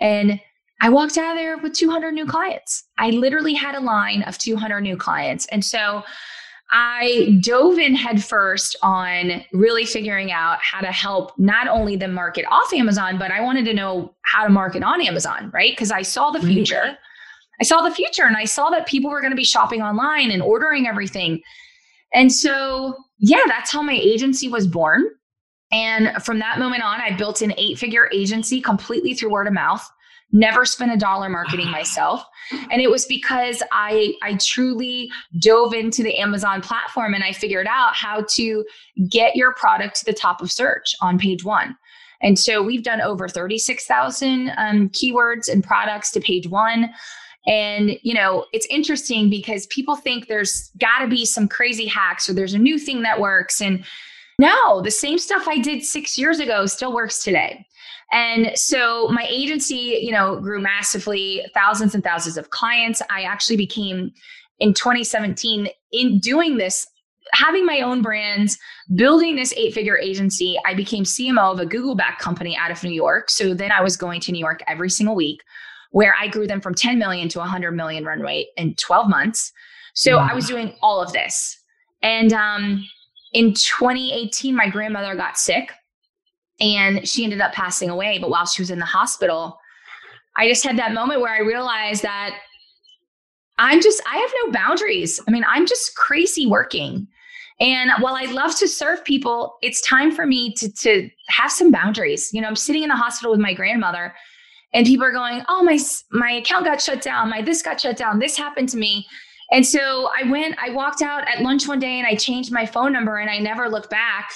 And I walked out of there with two hundred new clients. I literally had a line of two hundred new clients. And so I dove in headfirst on really figuring out how to help not only them market off Amazon, but I wanted to know how to market on Amazon, right? Because I saw the future. I saw the future and I saw that people were going to be shopping online and ordering everything. And so, yeah, that's how my agency was born. And from that moment on, I built an eight-figure agency completely through word of mouth. Never spent a dollar marketing myself. And it was because I, I truly dove into the Amazon platform and I figured out how to get your product to the top of search on page one. And so we've done over thirty-six thousand um, keywords and products to page one. And, you know, it's interesting because people think there's gotta be some crazy hacks or there's a new thing that works. And no, the same stuff I did six years ago still works today. And so my agency, you know, grew massively, thousands and thousands of clients. I actually became, in twenty seventeen, in doing this, having my own brands, building this eight-figure agency, I became C M O of a Google-backed company out of New York. So then I was going to New York every single week, where I grew them from ten million to one hundred million run rate in twelve months. So wow. I was doing all of this. And um, in twenty eighteen, my grandmother got sick. And she ended up passing away. But while she was in the hospital, I just had that moment where I realized that I'm just, I have no boundaries. I mean, I'm just crazy working. And while I love to serve people, it's time for me to, to have some boundaries. You know, I'm sitting in the hospital with my grandmother and people are going, oh, my, my account got shut down. My, this got shut down. This happened to me. And so I went, I walked out at lunch one day and I changed my phone number and I never looked back.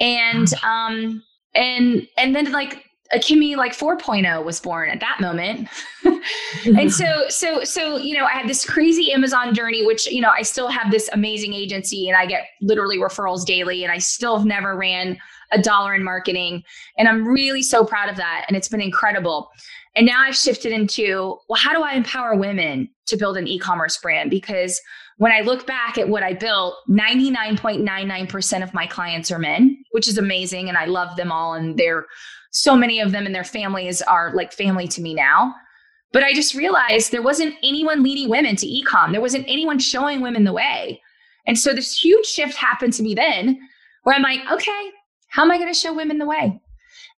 And, um, And and then like Akemi like four point oh was born at that moment. And so, so, so, you know, I had this crazy Amazon journey, which, you know, I still have this amazing agency and I get literally referrals daily and I still have never ran a dollar in marketing. And I'm really so proud of that. And it's been incredible. And now I've shifted into, well, how do I empower women to build an e-commerce brand? Because when I look back at what I built, ninety-nine point nine nine percent of my clients are men, which is amazing. And I love them all. And they're, so many of them and their families are like family to me now. But I just realized there wasn't anyone leading women to e-com. There wasn't anyone showing women the way. And so this huge shift happened to me then where I'm like, okay, how am I going to show women the way?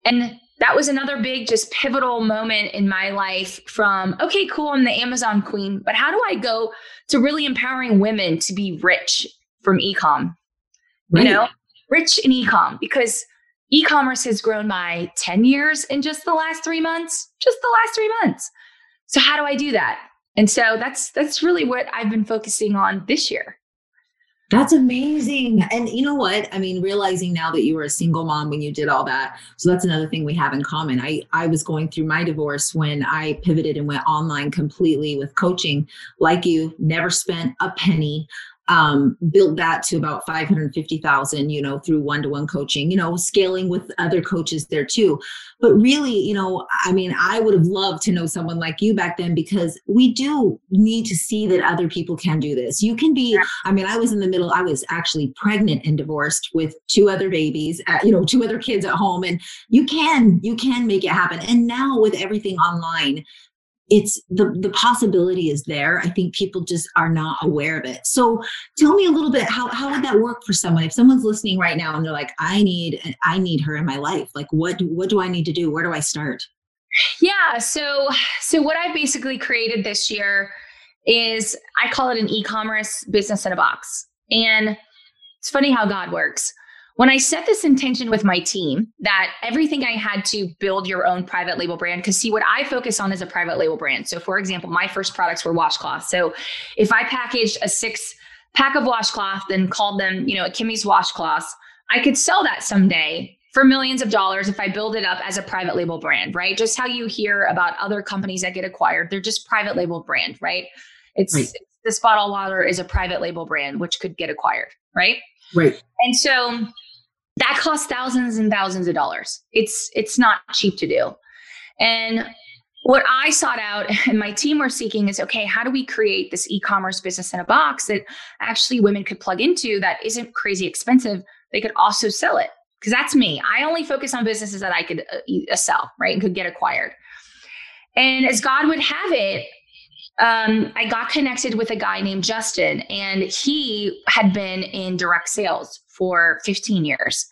And that was another big, just pivotal moment in my life from, okay, cool, I'm the Amazon queen, but how do I go to really empowering women to be rich from e-com? Right. You know, rich in e-com, because e-commerce has grown by ten years in just the last three months, just the last three months. So how do I do that? And so that's, that's really what I've been focusing on this year. That's amazing. And you know what? I mean, realizing now that you were a single mom when you did all that. So that's another thing we have in common. I, I was going through my divorce when I pivoted and went online completely with coaching. Like you, never spent a penny. Um, built that to about five hundred fifty thousand, you know, through one-to-one coaching, you know, scaling with other coaches there too. But really, you know, I mean, I would have loved to know someone like you back then, because we do need to see that other people can do this. You can be, I mean, I was in the middle, I was actually pregnant and divorced with two other babies, at, you know, two other kids at home, and you can, you can make it happen. And now with everything online, it's the, the possibility is there. I think people just are not aware of it. So tell me a little bit, how, how would that work for someone? If someone's listening right now and they're like, I need, I need her in my life. Like, what, what do I need to do? Where do I start? Yeah. So, so what I basically created this year is, I call it an e-commerce business in a box. And it's funny how God works. When I set this intention with my team that everything I had to build your own private label brand, because see, what I focus on is a private label brand. So for example, my first products were washcloths. So if I packaged a six pack of washcloth and called them, you know, Akemi's washcloths, I could sell that someday for millions of dollars if I build it up as a private label brand, right? Just how you hear about other companies that get acquired, they're just private label brand, right? It's, right. This bottled water is a private label brand, which could get acquired, right? Right. And so that costs thousands and thousands of dollars. It's, it's not cheap to do. And what I sought out and my team were seeking is, okay, how do we create this e-commerce business in a box that actually women could plug into that isn't crazy expensive? They could also sell it. Because that's me. I only focus on businesses that I could uh, sell, right? And could get acquired. And as God would have it, um, I got connected with a guy named Justin, and he had been in direct sales for fifteen years.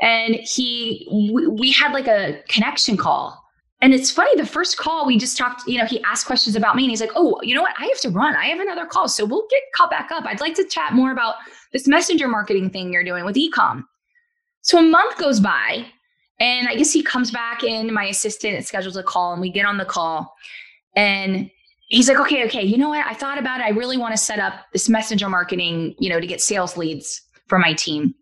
And he, w- we had like a connection call. And it's funny, the first call we just talked, you know, he asked questions about me and he's like, oh, you know what? I have to run. I have another call. So we'll get caught back up. I'd like to chat more about this messenger marketing thing you're doing with e-com. So a month goes by and I guess he comes back in, my assistant schedules a call and we get on the call and he's like, okay, okay. You know what? I thought about it. I really want to set up this messenger marketing, you know, to get sales leads for my team.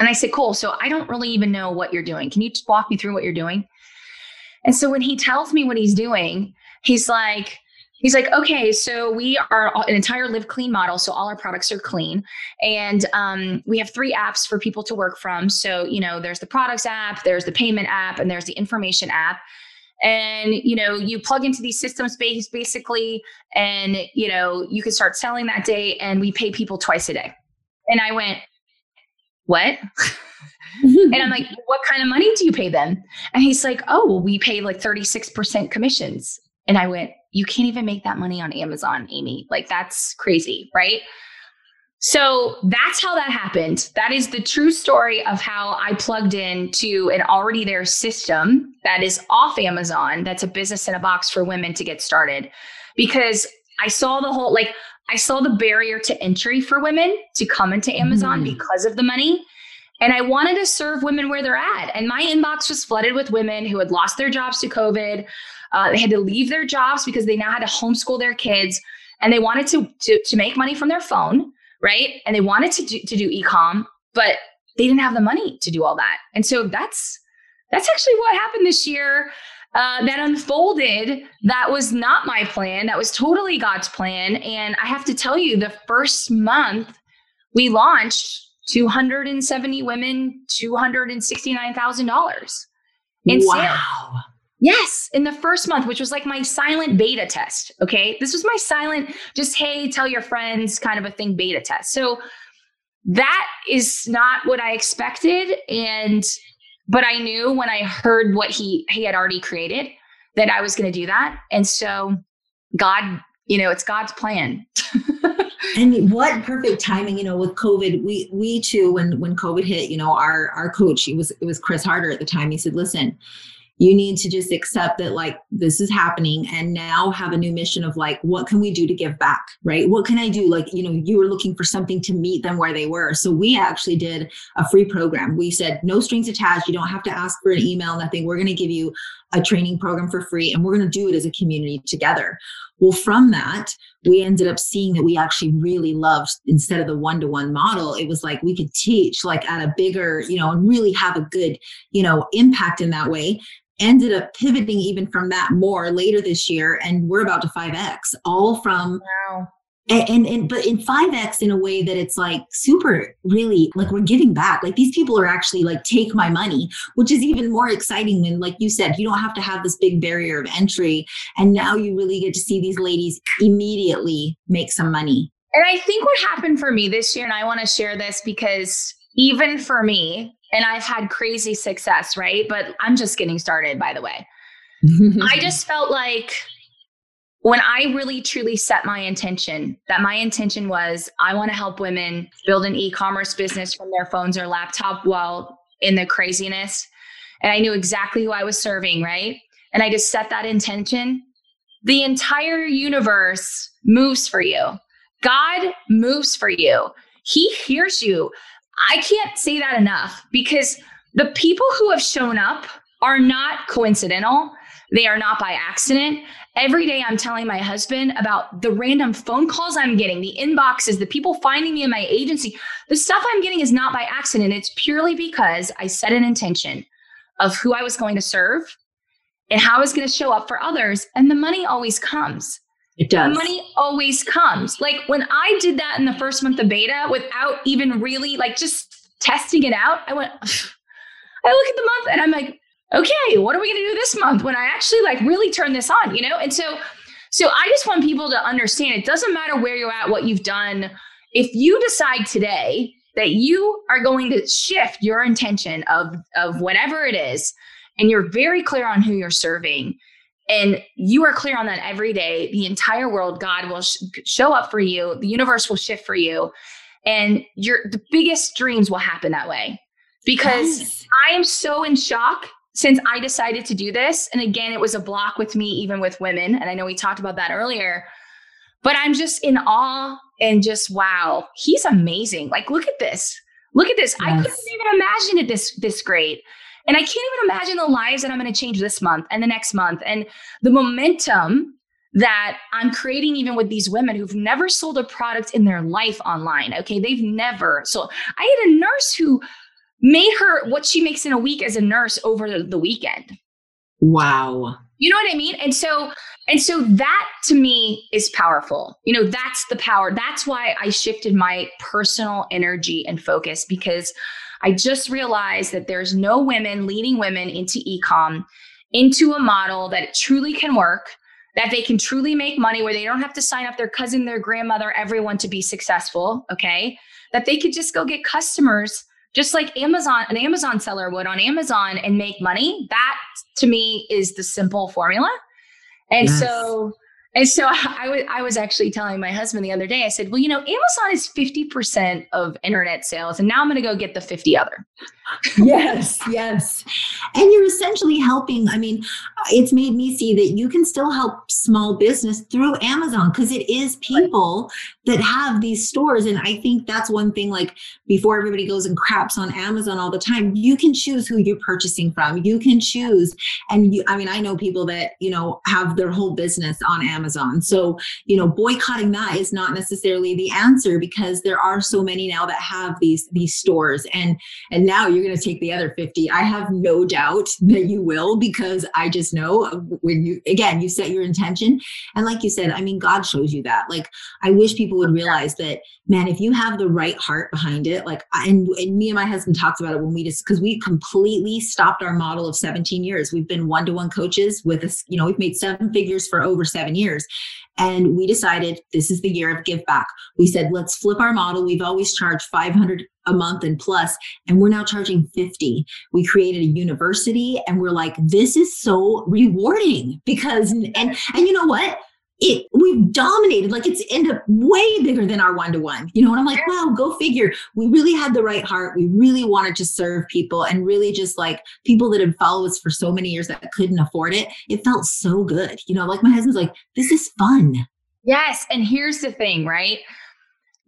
And I said, cool. So I don't really even know what you're doing. Can you just walk me through what you're doing? And so when he tells me what he's doing, he's like, he's like, okay, so we are an entire Live Clean model. So all our products are clean. And um, we have three apps for people to work from. So, you know, there's the products app, there's the payment app, and there's the information app. And, you know, you plug into these systems base basically, and, you know, you can start selling that day and we pay people twice a day. And I went, what? And I'm like, what kind of money do you pay them? And he's like, oh, well, we pay like thirty-six percent commissions. And I went, you can't even make that money on Amazon, Amy. Like, that's crazy, right? So that's how that happened. That is the true story of how I plugged into an already there system that is off Amazon. That's a business in a box for women to get started. Because I saw the whole, like, I saw the barrier to entry for women to come into Amazon mm. because of the money. And I wanted to serve women where they're at. And my inbox was flooded with women who had lost their jobs to COVID. Uh, they had to leave their jobs because they now had to homeschool their kids, and they wanted to to, to make money from their phone, right? And they wanted to do, to do e-com, but they didn't have the money to do all that. And so that's that's actually what happened this year. Uh, that unfolded. That was not my plan. That was totally God's plan. And I have to tell you, the first month we launched, two hundred seventy women, two hundred sixty-nine thousand dollars in sales. Wow. Yes. In the first month, which was like my silent beta test. Okay. This was my silent, just, hey, tell your friends kind of a thing beta test. So that is not what I expected. And, but I knew when I heard what he, he had already created that I was going to do that. And so God, you know, it's God's plan. And what perfect timing, you know, with COVID, we, we too, when, when COVID hit, you know, our, our coach, he was, it was Chris Harder at the time. He said, listen, you need to just accept that, like, this is happening, and now have a new mission of, like, what can we do to give back, right? What can I do? Like, you know, you were looking for something to meet them where they were. So we actually did a free program. We said, no strings attached. You don't have to ask for an email, nothing. We're going to give you a training program for free, and we're going to do it as a community together. Well, from that, we ended up seeing that we actually really loved, instead of the one-to-one model, it was like we could teach, like, at a bigger, you know, and really have a good, you know, impact in that way. Ended up pivoting even from that more later this year. And we're about to five X all from, wow. and, and, and but in five X in a way that it's like super, really, like, we're giving back. Like, these people are actually like, take my money, which is even more exciting than, like you said, you don't have to have this big barrier of entry. And now you really get to see these ladies immediately make some money. And I think what happened for me this year, and I want to share this because even for me, and I've had crazy success, right? But I'm just getting started, by the way. I just felt like when I really truly set my intention, that my intention was, I want to help women build an e-commerce business from their phones or laptop while in the craziness. And I knew exactly who I was serving, right? And I just set that intention. The entire universe moves for you. God moves for you. He hears you. I can't say that enough, because the people who have shown up are not coincidental. They are not by accident. Every day I'm telling my husband about the random phone calls I'm getting, the inboxes, the people finding me in my agency. The stuff I'm getting is not by accident. It's purely because I set an intention of who I was going to serve and how I was going to show up for others. And the money always comes. It does. The money always comes. Like when I did that in the first month of beta without even really like just testing it out, I went, Phew. I look at the month and I'm like, okay, what are we going to do this month when I actually like really turn this on, you know? And so, so I just want people to understand it doesn't matter where you're at, what you've done. If you decide today that you are going to shift your intention of, of whatever it is, and you're very clear on who you're serving, and you are clear on that every day, the entire world, God will sh- show up for you. The universe will shift for you. And your the biggest dreams will happen that way. Because yes. I am so in shock since I decided to do this. And again, it was a block with me, even with women. And I know we talked about that earlier, but I'm just in awe and just, wow, he's amazing. Like, look at this. Look at this. Yes. I couldn't even imagine it this, this great. And I can't even imagine the lives that I'm going to change this month and the next month and the momentum that I'm creating even with these women who've never sold a product in their life online. Okay. They've never sold. I had a nurse who made her what she makes in a week as a nurse over the weekend. Wow. You know what I mean? And so, and so that to me is powerful. You know, that's the power. That's why I shifted my personal energy and focus, because I just realized that there's no women leading women into e-com, into a model that truly can work, that they can truly make money, where they don't have to sign up their cousin, their grandmother, everyone to be successful. Okay. That they could just go get customers just like Amazon, an Amazon seller would on Amazon and make money. That to me is the simple formula. And yes. so, and so I, I, w- I was actually telling my husband the other day, I said, well, you know, Amazon is fifty percent of internet sales, and now I'm going to go get the fifty other. Yes, yes. And you're essentially helping. I mean, it's made me see that you can still help small business through Amazon, because it is people that have these stores. And I think that's one thing, like before everybody goes and craps on Amazon all the time, you can choose who you're purchasing from. You can choose. And you, I mean, I know people that, you know, have their whole business on Amazon. Amazon. So, you know, boycotting that is not necessarily the answer, because there are so many now that have these, these stores, and, and now you're going to take the other fifty. I have no doubt that you will, because I just know when you, again, you set your intention. And like you said, I mean, God shows you that. Like, I wish people would realize that, man, if you have the right heart behind it, like, and, and me and my husband talked about it when we just, cause we completely stopped our model of seventeen years. We've been one-to-one coaches with us, you know, we've made seven figures for over seven years. And we decided this is the year of give back. We said, let's flip our model. We've always charged five hundred dollars a month and plus, and we're now charging fifty. We created a university, and we're like, this is so rewarding, because, and, and you know what? It we've dominated, like it's ended up way bigger than our one-to-one, you know, and I'm like, wow, go figure. We really had the right heart. We really wanted to serve people, and really just like people that had followed us for so many years that couldn't afford it. It felt so good. You know, like my husband's like, this is fun. Yes. And here's the thing, right?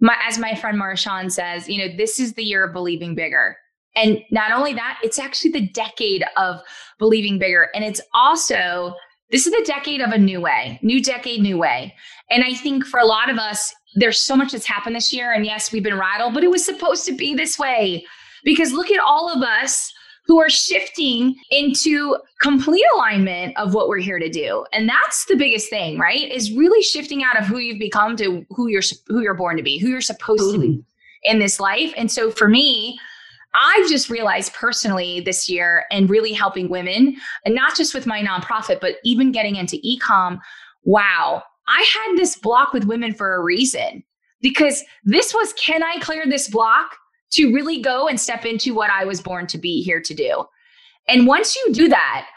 My, as my friend Marshawn says, you know, this is the year of believing bigger. And not only that, it's actually the decade of believing bigger. And it's also this is the decade of a new way, new decade, new way. And I think for a lot of us, there's so much that's happened this year. And yes, we've been rattled, but it was supposed to be this way, because look at all of us who are shifting into complete alignment of what we're here to do. And that's the biggest thing, right? Is really shifting out of who you've become to who you're, who you're born to be, who you're supposed totally. to be in this life. And so for me, I've just realized personally this year, and really helping women, and not just with my nonprofit, but even getting into e-com. Wow. I had this block with women for a reason, because this was, can I clear this block to really go and step into what I was born to be here to do? And once you do that,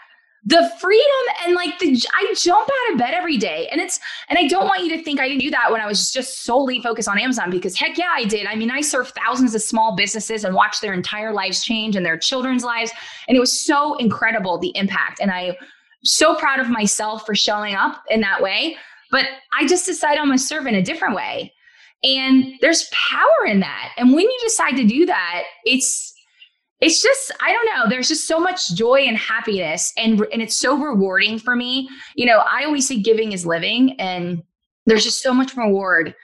the freedom and like the, I jump out of bed every day, and it's, and I don't want you to think I didn't do that when I was just solely focused on Amazon, because heck yeah, I did. I mean, I served thousands of small businesses and watched their entire lives change and their children's lives. And it was so incredible, the impact. And I'm so proud of myself for showing up in that way, but I just decided I'm going to serve in a different way. And there's power in that. And when you decide to do that, it's, It's just, I don't know, there's just so much joy and happiness, and and it's so rewarding for me. You know, I always say giving is living, and there's just so much reward,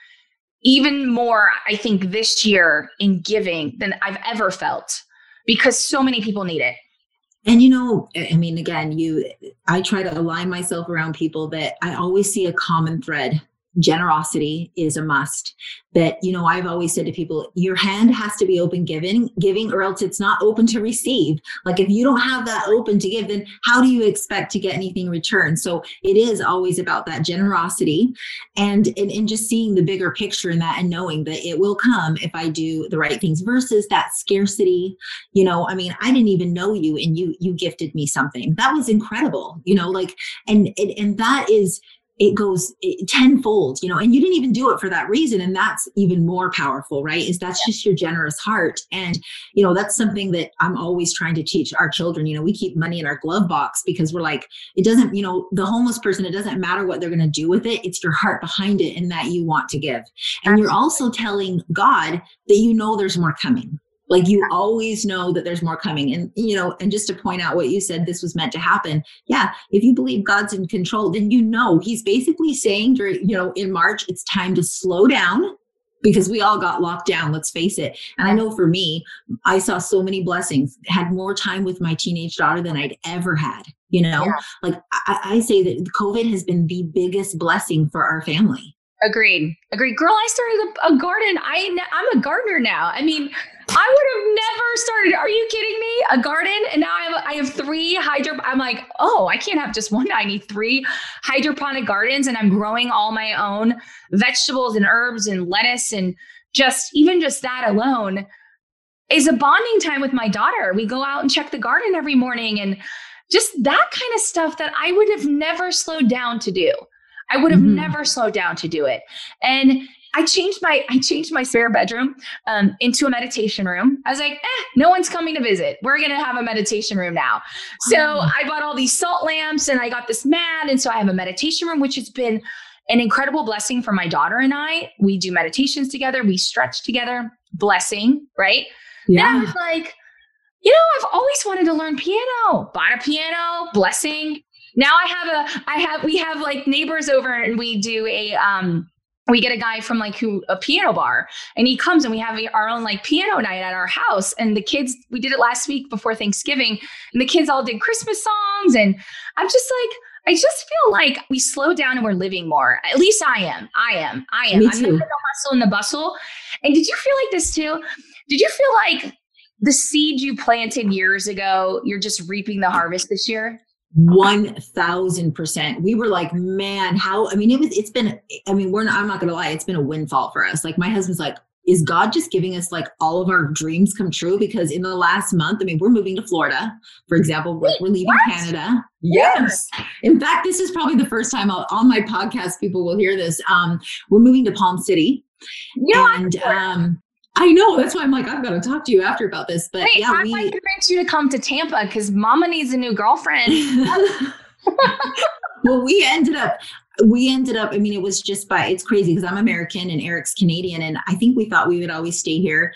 even more, I think, this year in giving than I've ever felt, because so many people need it. And, you know, I mean, again, you, I try to align myself around people that I always see a common thread. Generosity is a must. That, you know, I've always said to people, your hand has to be open giving, giving, or else it's not open to receive. Like, if you don't have that open to give, then how do you expect to get anything in return? So it is always about that generosity and, and, and just seeing the bigger picture in that and knowing that it will come if I do the right things versus that scarcity. You know, I mean, I didn't even know you and you, you gifted me something. That was incredible, you know, like, and, and, and that is, it goes tenfold, you know, and you didn't even do it for that reason. And that's even more powerful, right? Is that's just your generous heart. And, you know, that's something that I'm always trying to teach our children. You know, we keep money in our glove box because we're like, it doesn't, you know, the homeless person, it doesn't matter what they're going to do with it. It's your heart behind it and that you want to give. And you're also telling God that, you know, there's more coming. Like, you always know that there's more coming. And, you know, and just to point out what you said, this was meant to happen. Yeah. If you believe God's in control, then, you know, he's basically saying, during, you know, in March, it's time to slow down because we all got locked down. Let's face it. And I know for me, I saw so many blessings, had more time with my teenage daughter than I'd ever had. You know, yeah. like I, I say that COVID has been the biggest blessing for our family. Agreed. Agreed. Girl, I started a garden. I, I'm a gardener now. I mean, I would have never started. Are you kidding me? A garden. And now I have, I have three hydro. I'm like, oh, I can't have just one. I need three hydroponic gardens, and I'm growing all my own vegetables and herbs and lettuce. And just even just that alone is a bonding time with my daughter. We go out and check the garden every morning, and just that kind of stuff that I would have never slowed down to do. I would have mm-hmm. never slowed down to do it. And I changed my, I changed my spare bedroom um, into a meditation room. I was like, eh, no one's coming to visit. We're going to have a meditation room now. So um, I bought all these salt lamps and I got this mat. And so I have a meditation room, which has been an incredible blessing for my daughter and I. We do meditations together. We stretch together. Blessing, right? Yeah. And I was like, you know, I've always wanted to learn piano. Bought a piano, blessing. Now I have a, I have, we have like neighbors over, and we do a, um, we get a guy from like who a piano bar, and he comes and we have a, our own like piano night at our house. And the kids, we did it last week before Thanksgiving, and the kids all did Christmas songs. And I'm just like, I just feel like we slow down and we're living more. At least I am. I am. I am. Me too. I'm in the hustle and the bustle. And did you feel like this too? Did you feel like the seed you planted years ago, you're just reaping the harvest this year? one thousand percent. We were like, man, how, I mean, it was, it's been, I mean, we're not, I'm not going to lie. It's been a windfall for us. Like, my husband's like, is God just giving us like all of our dreams come true? Because in the last month, I mean, we're moving to Florida, for example. Wait, we're leaving what? Canada. Yes. yes. In fact, this is probably the first time I'll, on my podcast, people will hear this. Um, we're moving to Palm City. Yeah, and, um, I know. That's why I'm like, I've got to talk to you after about this. But Wait, yeah, I we... might convince you to come to Tampa because Mama needs a new girlfriend. Well, we ended up, we ended up, I mean, it was just by, it's crazy because I'm American and Eric's Canadian. And I think we thought we would always stay here.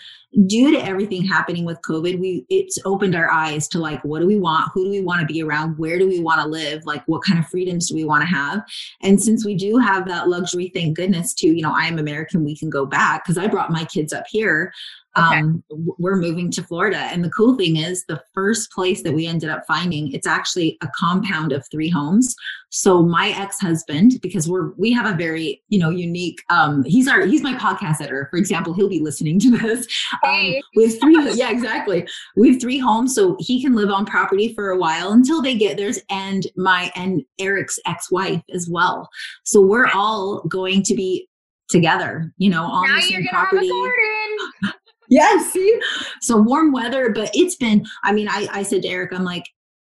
Due to everything happening with COVID, we, it's opened our eyes to like, what do we want? Who do we want to be around? Where do we want to live? Like, what kind of freedoms do we want to have? And since we do have that luxury, thank goodness to, you know, I am American, we can go back because I brought my kids up here. Okay. Um, we're moving to Florida. And the cool thing is the first place that we ended up finding, it's actually a compound of three homes. So my ex-husband, because we're, we have a very, you know, unique, um, he's our, he's my podcast editor, for example, he'll be listening to this. Um, we have three, yeah, exactly. We have three homes, so he can live on property for a while until they get theirs, and my and Eric's ex-wife as well. So we're all going to be together, you know, on now the same you're gonna property. Have a yes, see, so warm weather, but it's been. I mean, I I said to Eric, I'm like,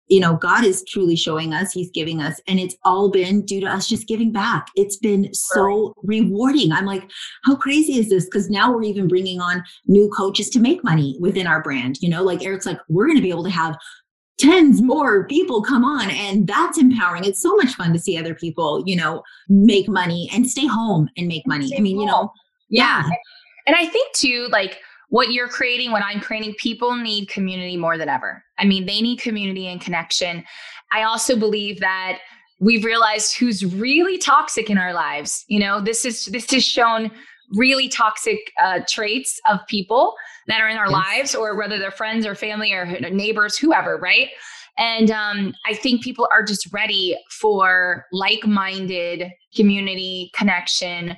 you know, God is truly showing us, he's giving us, and it's all been due to us just giving back. It's been so rewarding. I'm like, how crazy is this? Because now we're even bringing on new coaches to make money within our brand. You know, like Eric's like, we're going to be able to have tens more people come on, and that's empowering. It's so much fun to see other people, you know, make money and stay home and make money. I mean, you know, yeah. yeah. And I think too, like, what you're creating, what I'm creating, people need community more than ever. I mean, they need community and connection. I also believe that we've realized who's really toxic in our lives. You know, this is, this has shown really toxic uh, traits of people that are in our yes. lives, or whether they're friends or family or neighbors, whoever, right? And um, I think people are just ready for like-minded community connection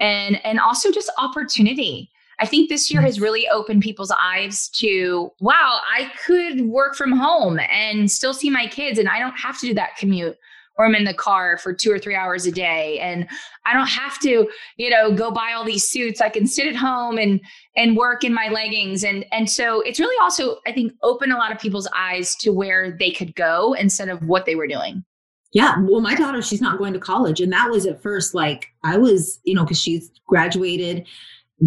and, and also just opportunity. I think this year has really opened people's eyes to, wow, I could work from home and still see my kids, and I don't have to do that commute, or I'm in the car for two or three hours a day. And I don't have to, you know, go buy all these suits. I can sit at home and, and work in my leggings. And, and so it's really also, I think, opened a lot of people's eyes to where they could go instead of what they were doing. Yeah. Well, my daughter, she's not going to college. And that was at first, like, I was, you know, because she's graduated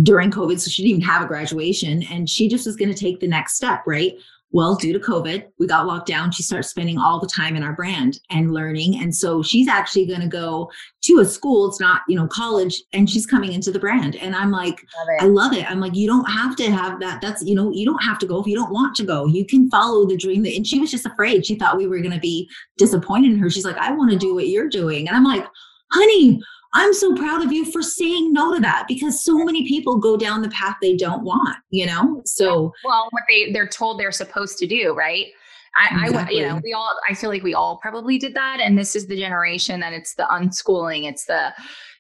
during COVID. So she didn't even have a graduation, and she just was going to take the next step. Right. Well, due to COVID, we got locked down. She starts spending all the time in our brand and learning. And so she's actually going to go to a school. It's not, you know, college, and she's coming into the brand. And I'm like, love I love it. I'm like, you don't have to have that. That's, you know, you don't have to go if you don't want to go. You can follow the dream. And she was just afraid. She thought we were going to be disappointed in her. She's like, I want to do what you're doing. And I'm like, honey, I'm so proud of you for saying no to that, because so many people go down the path they don't want, you know? So, well, what they, they're told they're supposed to do, right? I, exactly. I, you know, we all, I feel like we all probably did that. And this is the generation that it's the unschooling. It's the,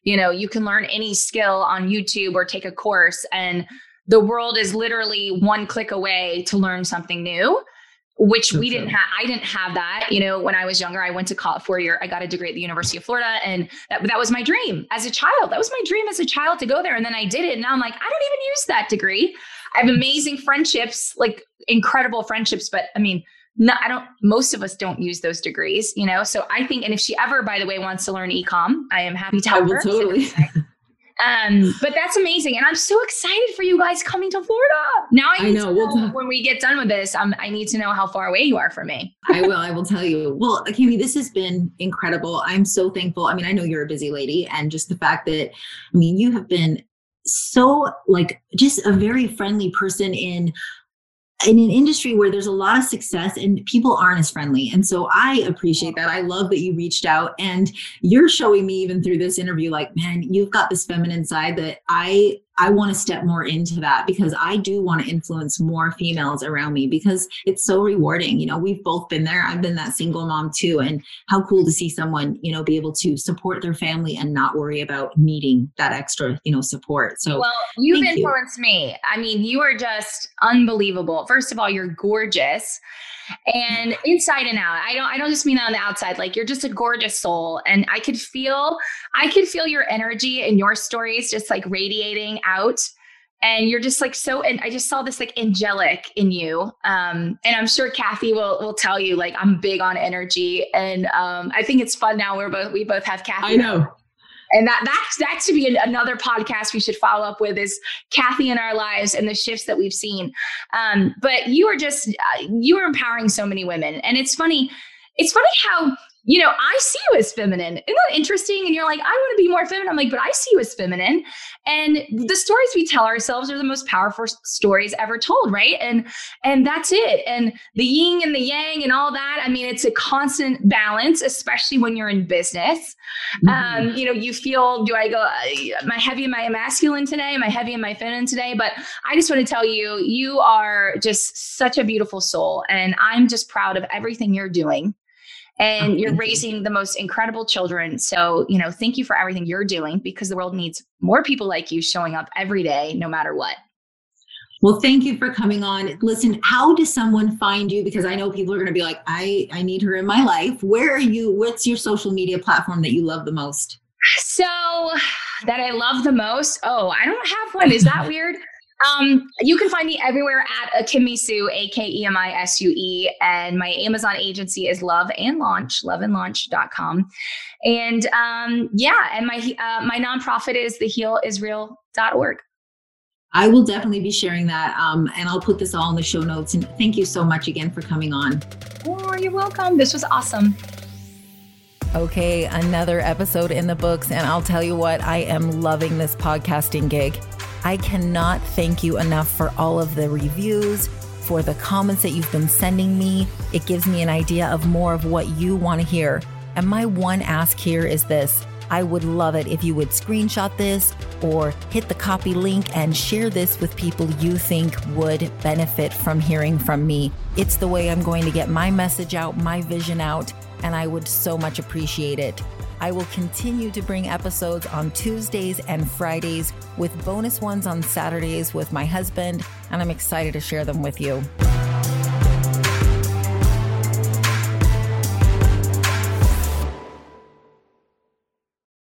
you know, you can learn any skill on YouTube or take a course, and the world is literally one click away to learn something new, which we didn't have. I didn't have that. You know, when I was younger, I went to college for a year. I got a degree at the University of Florida. And that, that was my dream as a child. That was my dream as a child to go there. And then I did it. And now I'm like, I don't even use that degree. I have amazing friendships, like incredible friendships. But I mean, no, I don't, most of us don't use those degrees, you know? So I think, and if she ever, by the way, wants to learn e-com, I am happy to help her. Totally. Um, but that's amazing. And I'm so excited for you guys coming to Florida. Now I, need I know, to know we'll when we get done with this, um, I need to know how far away you are from me. I will. I will tell you. Well, Akemi, this has been incredible. I'm so thankful. I mean, I know you're a busy lady, and just the fact that, I mean, you have been so, like, just a very friendly person in in an industry where there's a lot of success and people aren't as friendly. And so I appreciate that. I love that you reached out, and you're showing me even through this interview, like, man, you've got this feminine side that I, I want to step more into, that because I do want to influence more females around me, because it's so rewarding. You know, we've both been there. I've been that single mom too. And how cool to see someone, you know, be able to support their family and not worry about needing that extra, you know, support. So, well, you've influenced me. I mean, you are just unbelievable. First of all, you're gorgeous, and inside and out. I don't, I don't just mean that on the outside. Like, you're just a gorgeous soul. And I could feel, I could feel your energy and your stories just like radiating out. And you're just like, so, and I just saw this like angelic in you. Um, and I'm sure Kathy will, will tell you, like, I'm big on energy. And, um, I think it's fun now. We're both, we both have Kathy. I know. And that, that's, that should be another podcast we should follow up with, is Kathy in our lives and the shifts that we've seen. Um, but you are just, uh, you are empowering so many women. And it's funny, it's funny how, you know, I see you as feminine. Isn't that interesting? And you're like, I want to be more feminine. I'm like, but I see you as feminine. And the stories we tell ourselves are the most powerful stories ever told, right? And, and that's it. And the yin and the yang and all that. I mean, it's a constant balance, especially when you're in business. Mm-hmm. Um, you know, you feel, do I go, am I heavy? Am I masculine today? Am I heavy? Am I feminine today? But I just want to tell you, you are just such a beautiful soul. And I'm just proud of everything you're doing. And you're raising the most incredible children. So, you know, thank you for everything you're doing, because the world needs more people like you showing up every day, no matter what. Well, thank you for coming on. Listen, how does someone find you? Because I know people are going to be like, I, I need her in my life. Where are you? What's your social media platform that you love the most? So that I love the most? Oh, I don't have one. Is that weird? Um, you can find me everywhere at Akemi Sue, A K E M I S U E. And my Amazon agency is Love and Launch, love and launch dot com. And, um, yeah. And my, uh, my nonprofit is the heal is real dot org. I will definitely be sharing that. Um, and I'll put this all in the show notes, and thank you so much again for coming on. Oh, you're welcome. This was awesome. Okay. Another episode in the books. And I'll tell you what, I am loving this podcasting gig. I cannot thank you enough for all of the reviews, for the comments that you've been sending me. It gives me an idea of more of what you want to hear. And my one ask here is this: I would love it if you would screenshot this or hit the copy link and share this with people you think would benefit from hearing from me. It's the way I'm going to get my message out, my vision out, and I would so much appreciate it. I will continue to bring episodes on Tuesdays and Fridays with bonus ones on Saturdays with my husband, and I'm excited to share them with you.